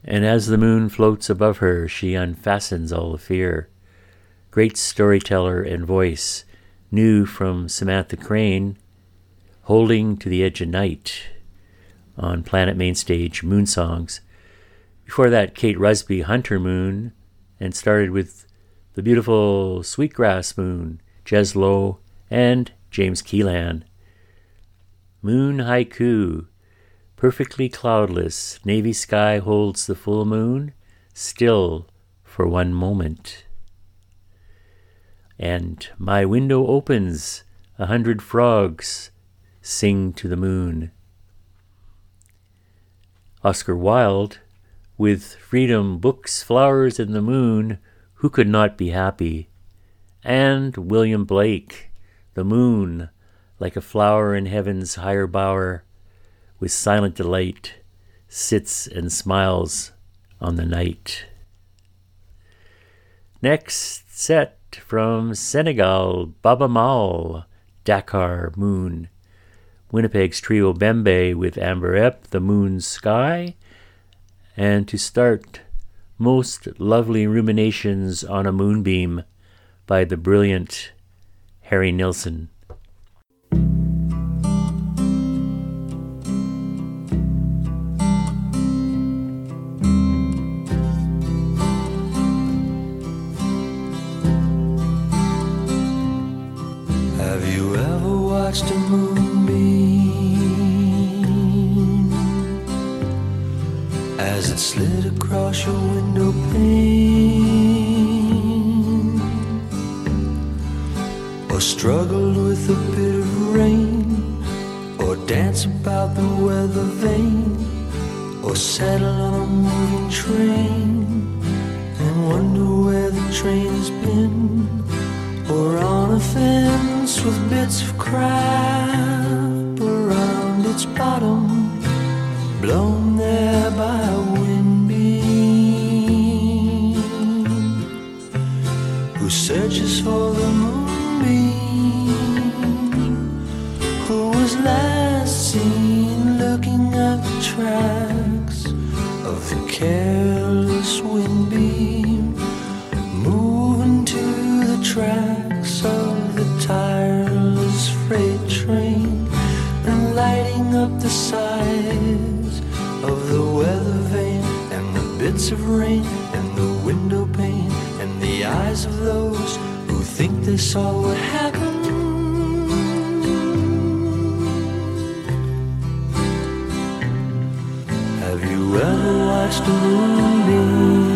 And as the moon floats above her, she unfastens all fear. Great storyteller and voice, new from Samantha Crain, holding to the edge of night on Planet Mainstage, Moon Songs. Before that, Kate Rusby, Hunter Moon, and started with the beautiful Sweetgrass Moon, Jez Lowe, and James Keelaghan. Moon Haiku. Perfectly cloudless, navy sky holds the full moon, still for one moment. And my window opens, a hundred frogs sing to the moon. Oscar Wilde, with freedom, books, flowers, and the moon, who could not be happy? And William Blake, the moon, like a flower in heaven's higher bower, with silent delight, sits and smiles on the night. Next set from Senegal, Baaba Maal, Dakar Moon. Winnipeg's trio Bembe with Amber Ep, The Moon Sky. And to start, Most Lovely Ruminations on a Moonbeam by the brilliant Harry Nilsson. Watched a moonbeam as it slid across your window pane, or struggled with a bit of rain, or danced about the weather vane, or settled on a moving train and wonder where the train's been, or on a fence with bits of crap around its bottom, blown there by a windbeam, who searches for the moonbeam, who was last seen looking at the tracks of the careless windbeam, moving to the track of the tireless freight train, and lighting up the sides of the weather vane, and the bits of rain, and the window pane, and the eyes of those who think they saw what happened. Have you ever watched a moonbeam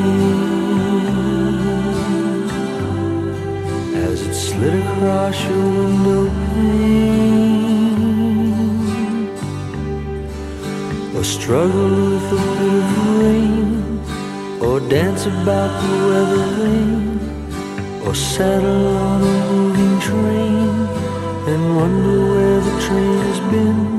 slid across your window pane, or struggle with a bit of rain, or dance about the weather vane, or settle on a moving train and wonder where the train has been.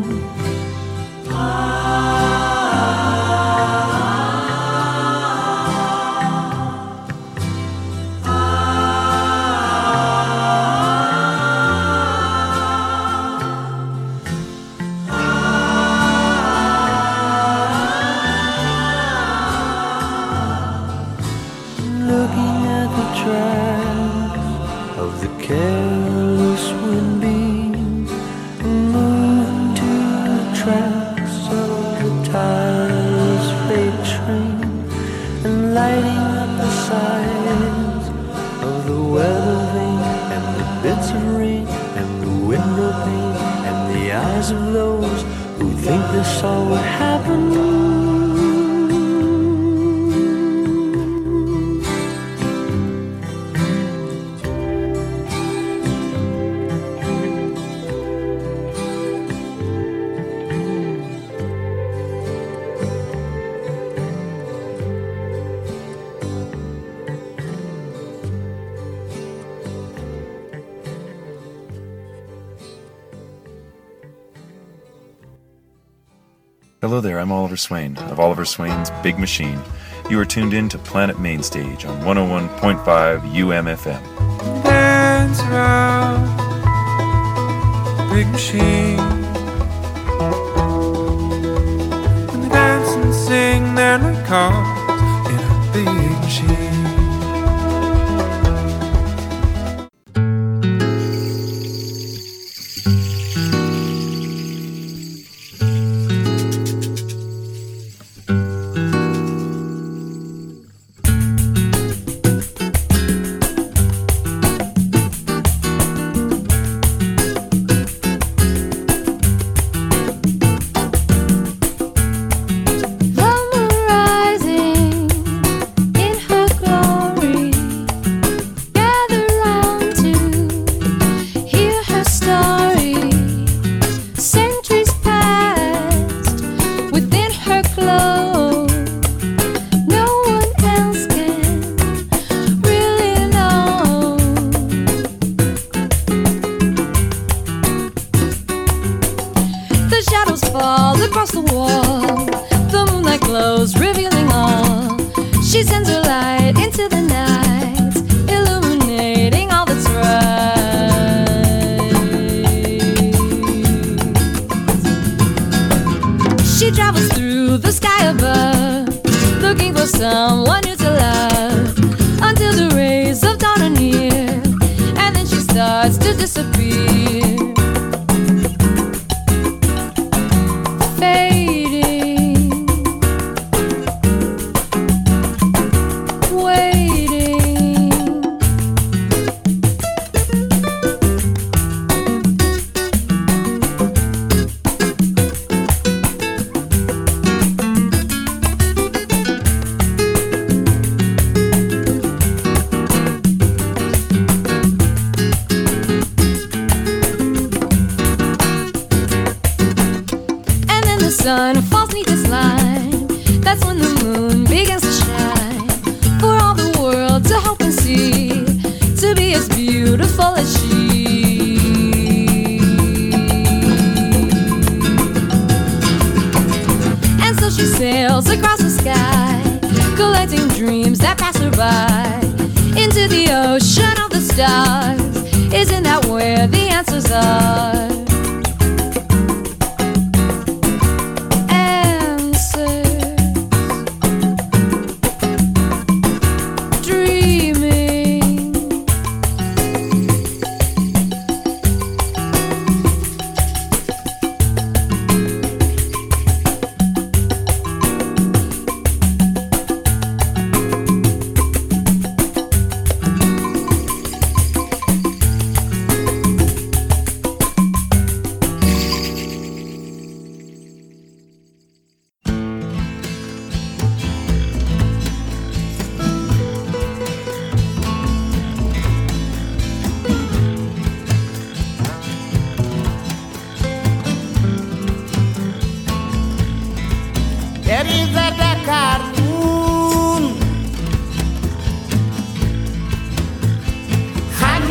Hello there, I'm Oliver Swain of Oliver Swain's Big Machine. You are tuned in to Planet Mainstage on one oh one point five U M F M. Dance around Big Machine, and dance and sing their night calls in a big machine.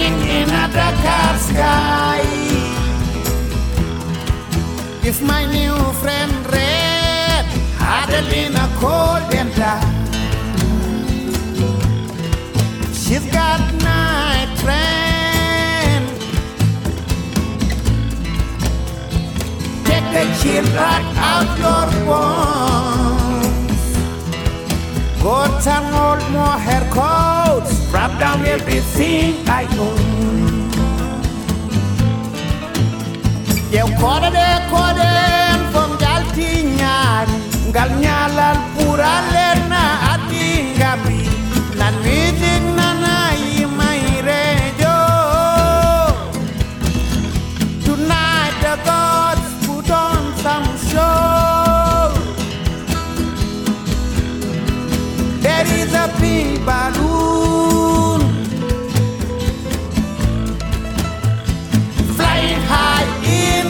In a dark sky. If my new friend Red hadn't been a cold and dark, she's got night train. Take the chill back out your bones. Go turn old more hair coats. Wrap down everything I own. Eu corde corden from galtingan galnyalan puralena atingami nan miting nanai mai rejo. Tonight the gods put on some show. There is a big balloon flying high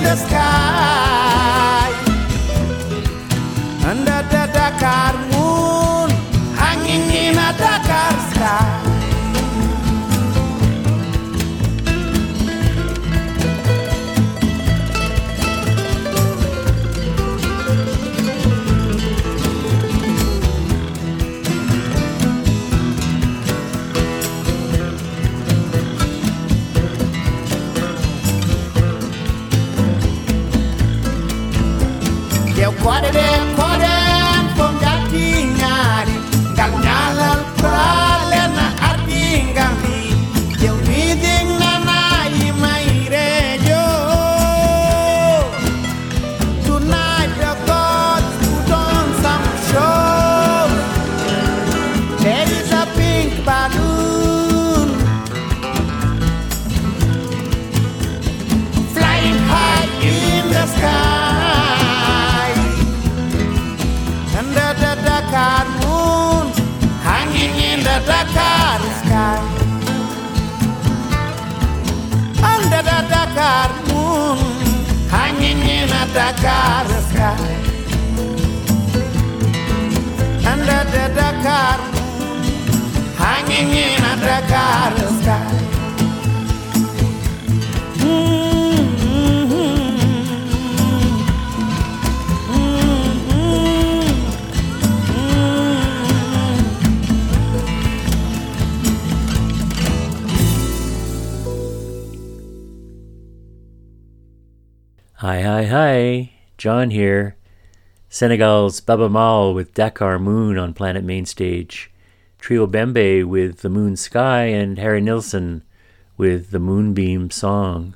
the sky under the Dakar moon, hanging in a Dakar sky. Quite a quadrant from that thing, Ganal Pralena, I think I'm reading Nanaim, my radio. Tonight, the gods put on some show. There is a pink balloon flying high in the sky. Dakar sky, under the Dakar moon, hanging in a Dakar sky, under the Dakar moon, hanging in a Dakar sky. Hi, hi, hi. John here. Senegal's Baaba Maal with Dakar Moon on Planet Mainstage. Trio Bembe with The Moon Sky and Harry Nilsson with The Moonbeam Song.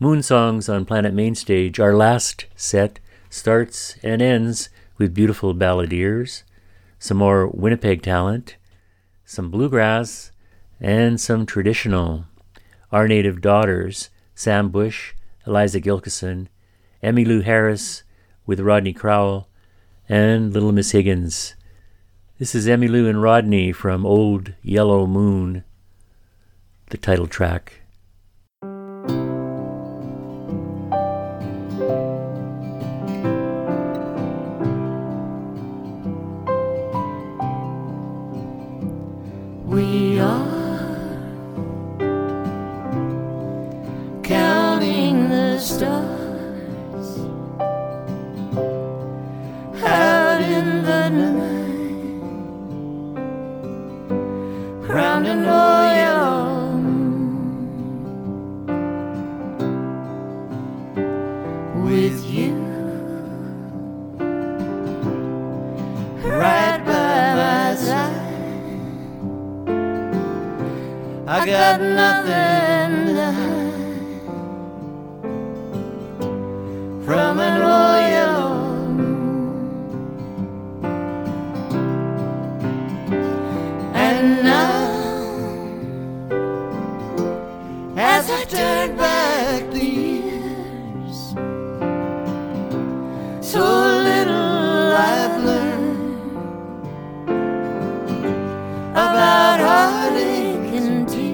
Moon Songs on Planet Mainstage. Our last set starts and ends with beautiful balladeers, some more Winnipeg talent, some bluegrass, and some traditional. Our Native Daughters, Sam Bush, Eliza Gilkison, Emmylou Harris with Rodney Crowell, and Little Miss Higgins. This is Emmylou and Rodney from Old Yellow Moon, the title track. We are stars out in the night, round an old yellow moon, with you right by my side. I got nothing to hide from an old yellow moon. And now, as I turn back the years, so little I've learned about heartache and tears.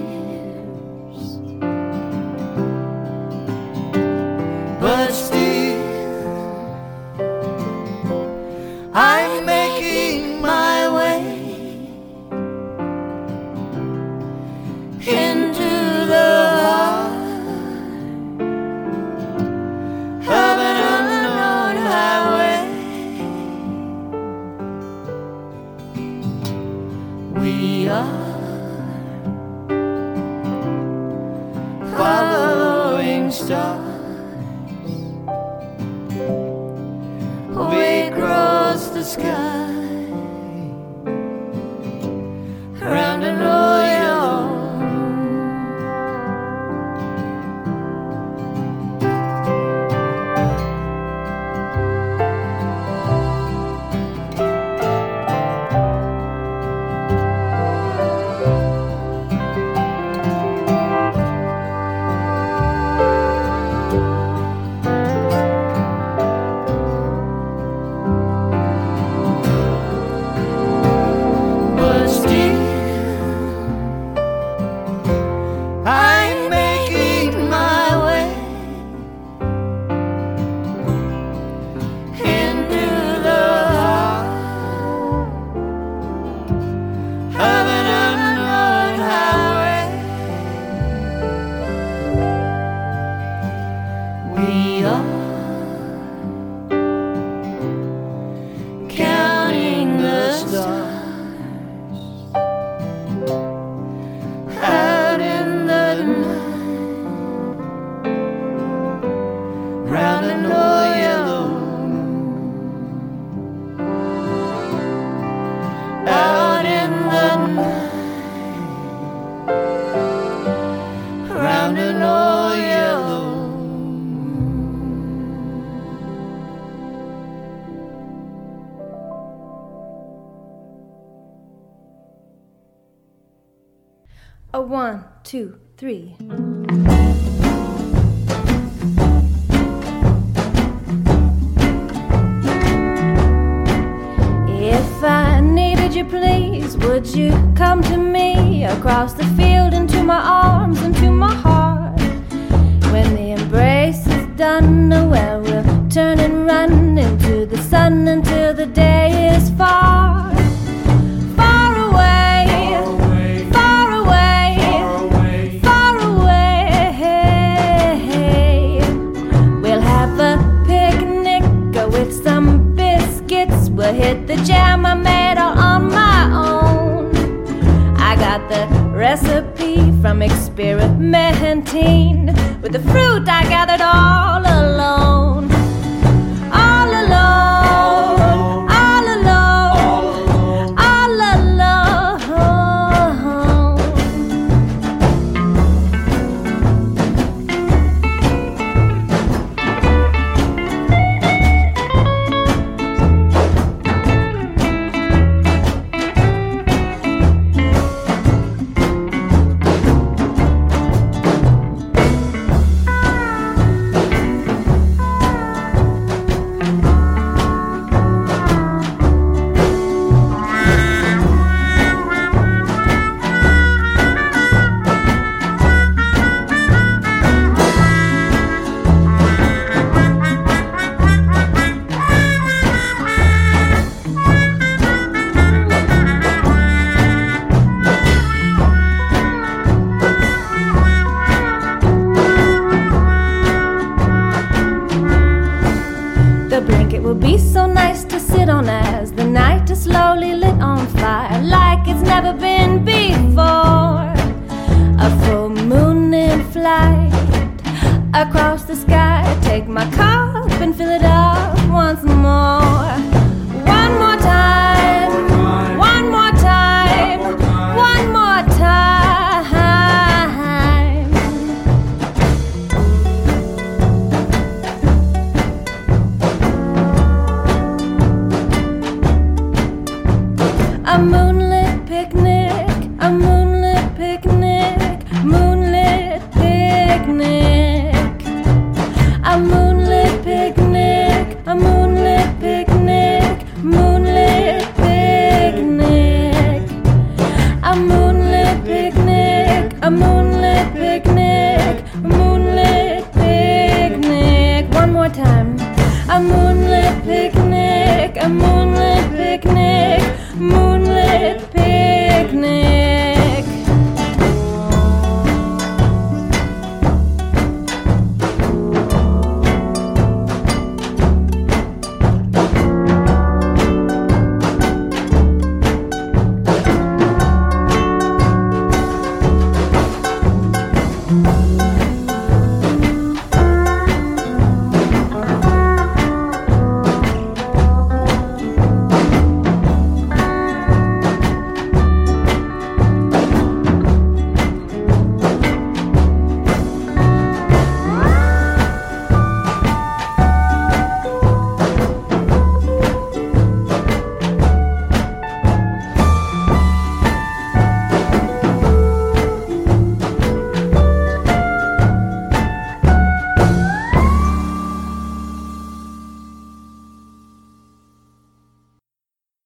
One, two, three. If I needed you, please, would you come to me across the field, into my arms, into my heart? When the embrace is done, well, we'll turn and run into the sun until the day is far. Hit the jam I made all on my own. I got the recipe from experimenting with the fruit I gathered all alone. All alone, all alone, all A moonlit picnic, a moonlit picnic.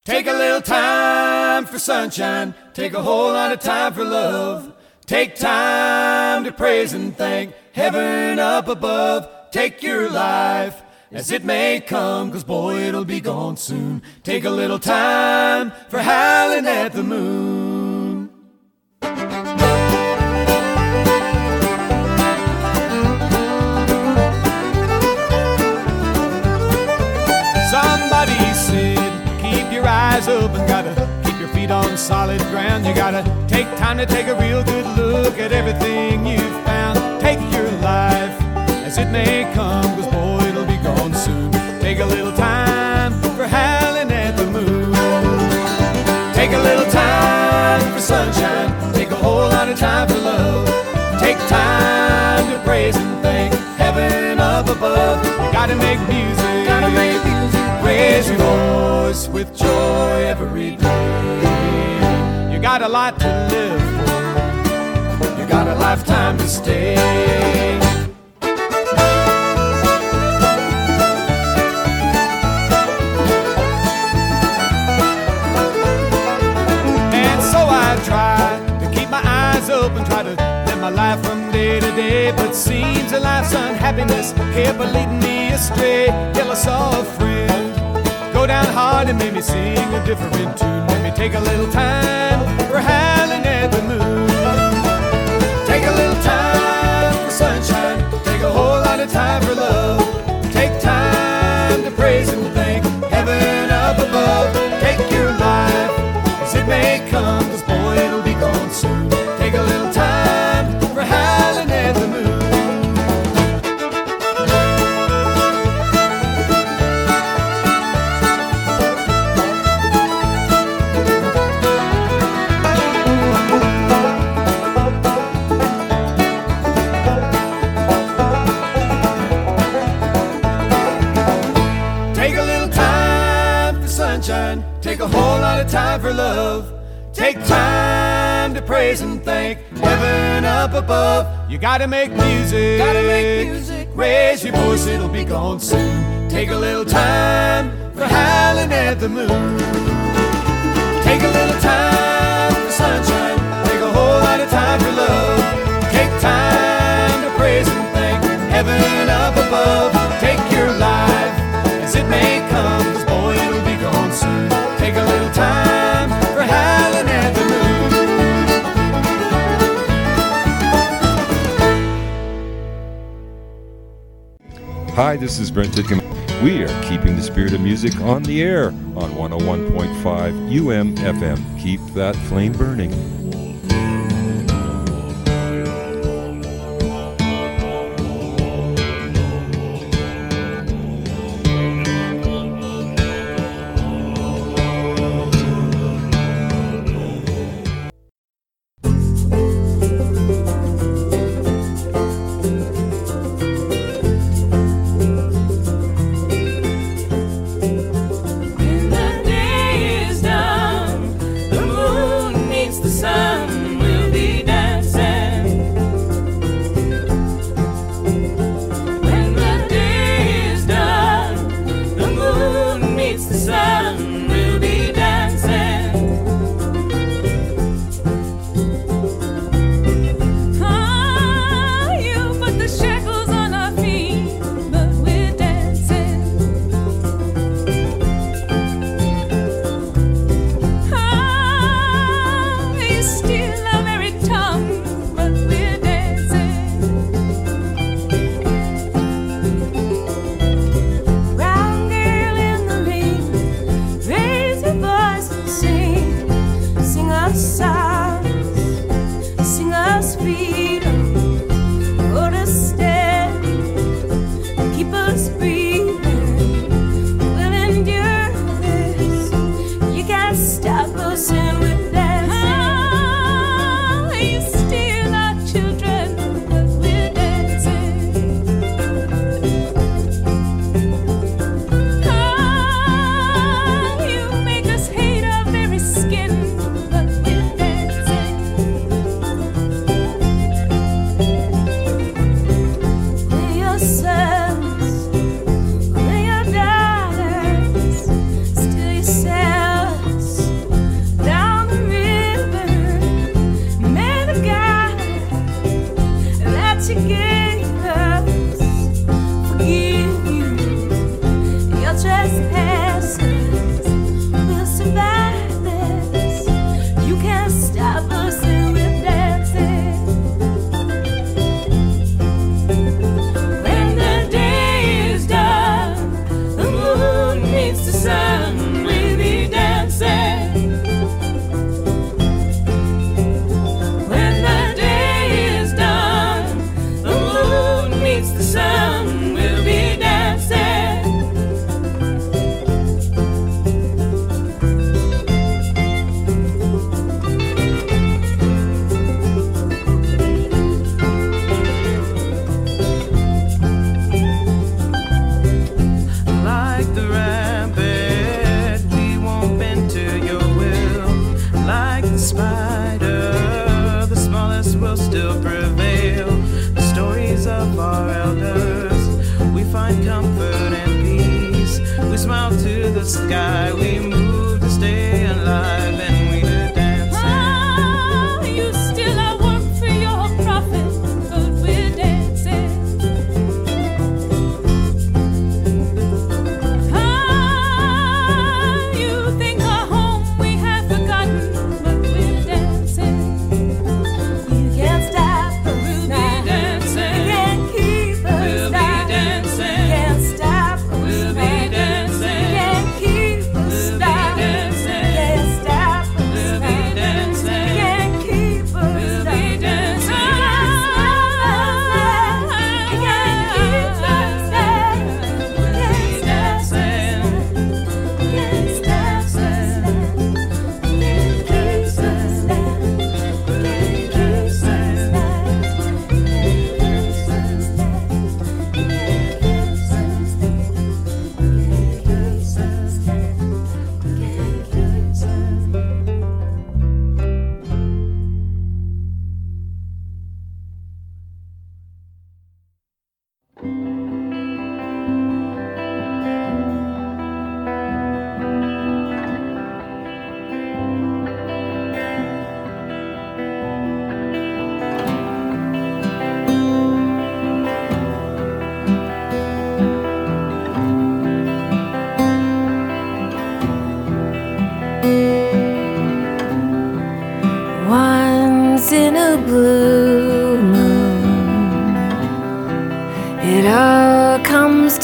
Take a little time for sunshine. Take a whole lot of time for love. Take time to praise and thank heaven up above. Take your life as it may come, 'cause boy, it'll be gone soon. Take a little time for howling at the moon. Somebody said, keep your eyes open, gotta keep your feet on solid ground. You gotta take time to take a real good look at everything you've found. Take your life as it may come, 'cause boy, gone soon. Take a little time for howling at the moon. Take a little time for sunshine. Take a whole lot of time for love. Take time to praise and thank heaven up above. You gotta make music. Gotta make music. Raise your voice with joy every day. You got a lot to live for. You got a lifetime to stay. Open, try to live my life from day to day, but seems a life's unhappiness kept leading me astray. Till I saw a friend go down hard and made me sing a different tune. Made me take a little time for howling at the moon. Take a little time for sunshine. Take a whole lot of time for love. Take time to praise and thank heaven up above. Take your life as it may come, 'cause boy, it'll be gone soon. Take a little time for howling at the moon. Take a little time for sunshine. Take a whole lot of time for love. Take time to praise and thank heaven up above. You gotta make music. Gotta make music. Raise your voice, it'll be gone soon. Take a little time for howling at the moon. Take a little time for sunshine. Take a whole lot of time for love. Take time to praise and thank heaven up above. Take your life as it may come, 'cause boy, it'll be gone soon. Take a little time. Hi, this is Brent Titcomb. We are keeping the spirit of music on the air on one oh one point five U M F M. Keep that flame burning.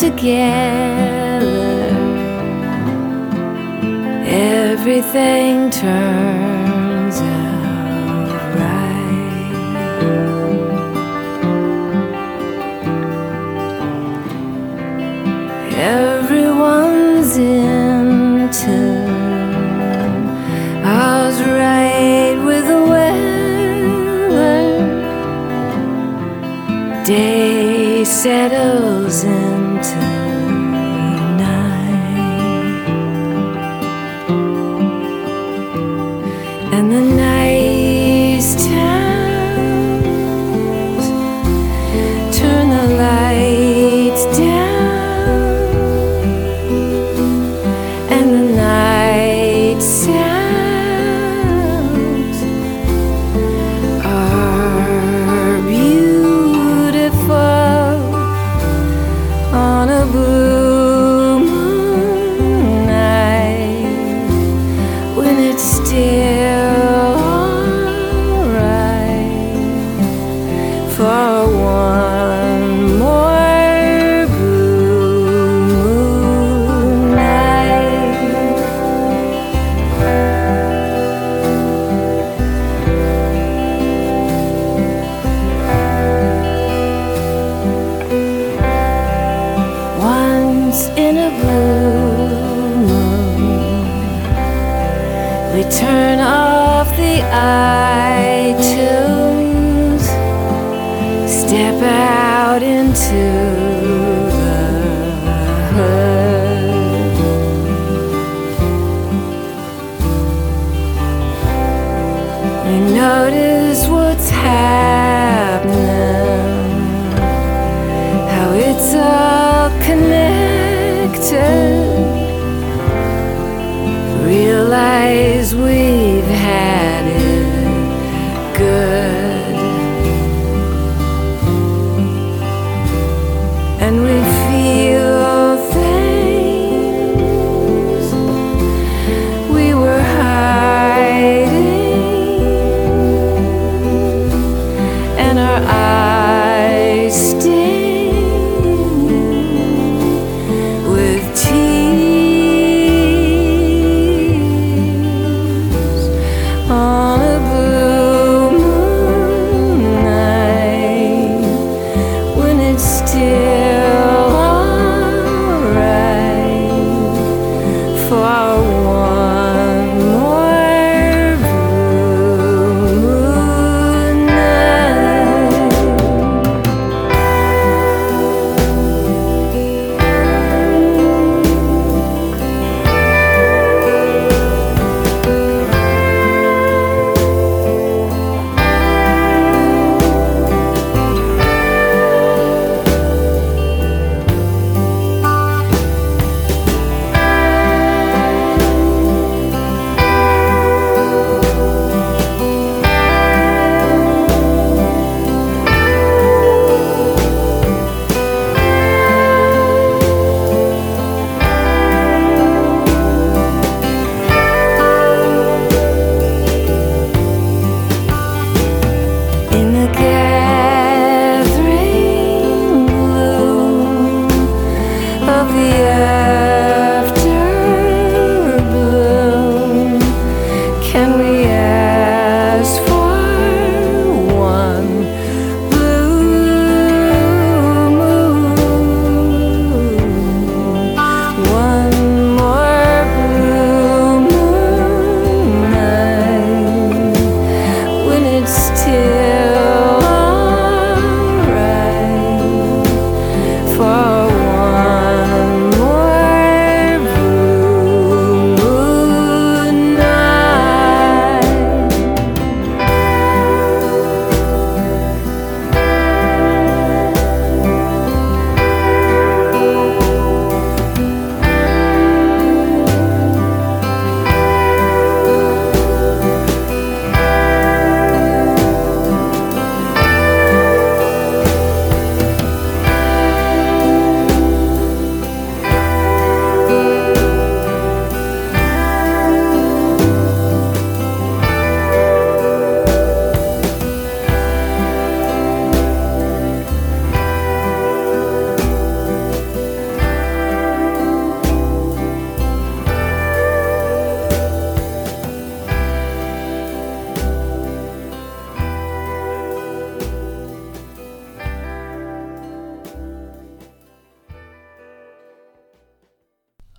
Together, everything turns out right. Everyone's in tune. I was right with the weather. Day settles in. And we feel things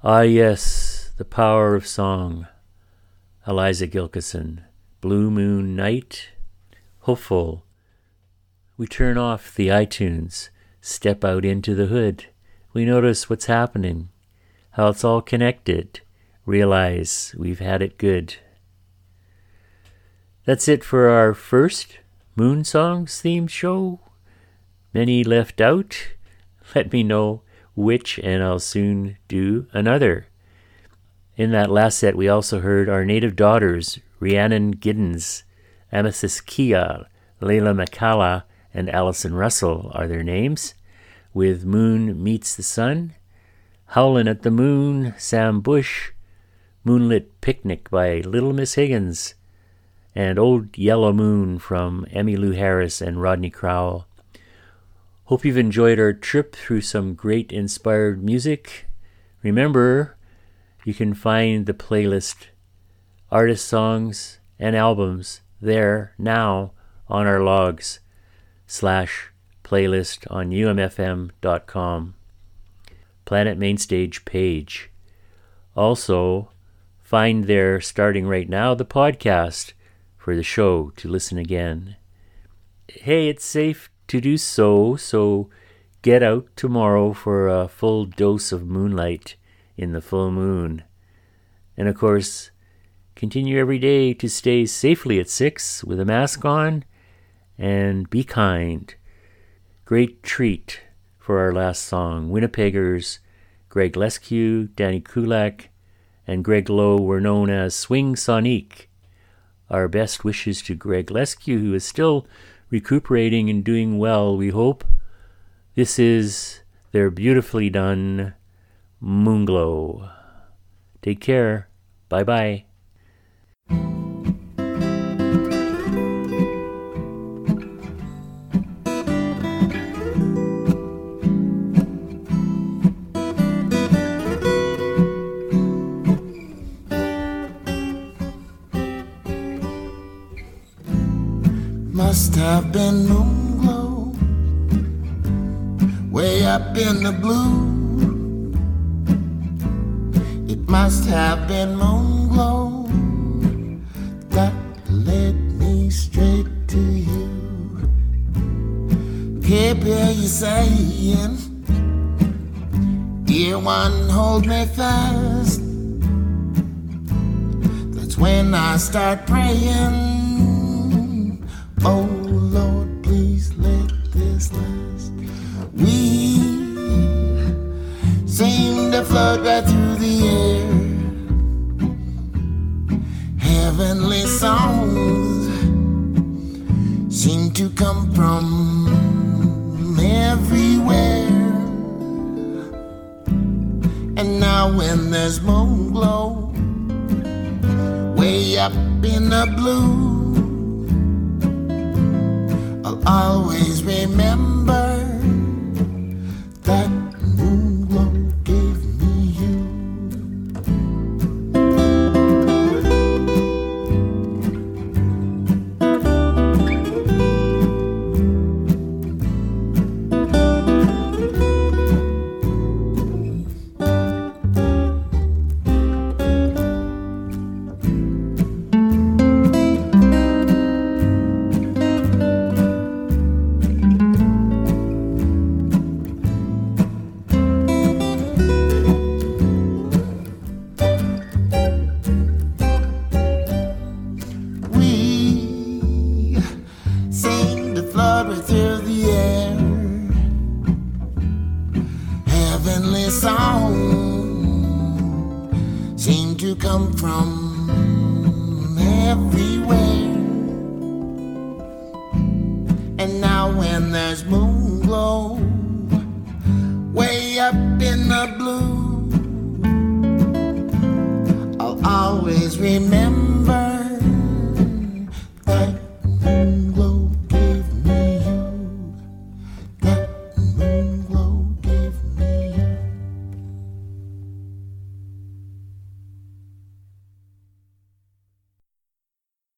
Ah yes, the power of song. Eliza Gilkison, Blue Moon Night, Hopeful. We turn off the iTunes, step out into the hood. We notice what's happening, how it's all connected. Realize we've had it good. That's it for our first Moon Songs themed show. Many left out. Let me know which, and I'll soon do another. In that last set, we also heard our native daughters, Rhiannon Giddens, Amethyst Kial, Leila McCalla, and Allison Russell are their names, with Moon Meets the Sun, Howlin' at the Moon, Sam Bush, Moonlit Picnic by Little Miss Higgins, and Old Yellow Moon from Emmylou Harris and Rodney Crowell. Hope you've enjoyed our trip through some great inspired music. Remember, you can find the playlist, artist songs, and albums there now on our logs slash playlist on U M F M dot com Planet Mainstage page. Also, find there, starting right now, the podcast for the show to listen again. Hey, it's safe to do so, so get out tomorrow for a full dose of moonlight in the full moon. And of course, continue every day to stay safely at six with a mask on, and be kind. Great treat for our last song. Winnipeggers Greg Leskiw, Danny Kulak, and Greg Lowe were known as Swing Sonique. Our best wishes to Greg Leskiw, who is still recuperating and doing well, we hope. This is their beautifully done Moonglow. Take care. Bye-bye. Must have been moon glow, way up in the blue. It must have been moon glow that led me straight to you. Keep hear you saying, dear one, hold me fast. That's when I start praying, oh Lord, please let this last. We seem to float right through the air. Heavenly songs seem to come from everywhere. And now when there's moon glow, way up in the blue, I'll always remember that moon glow gave me you. Remember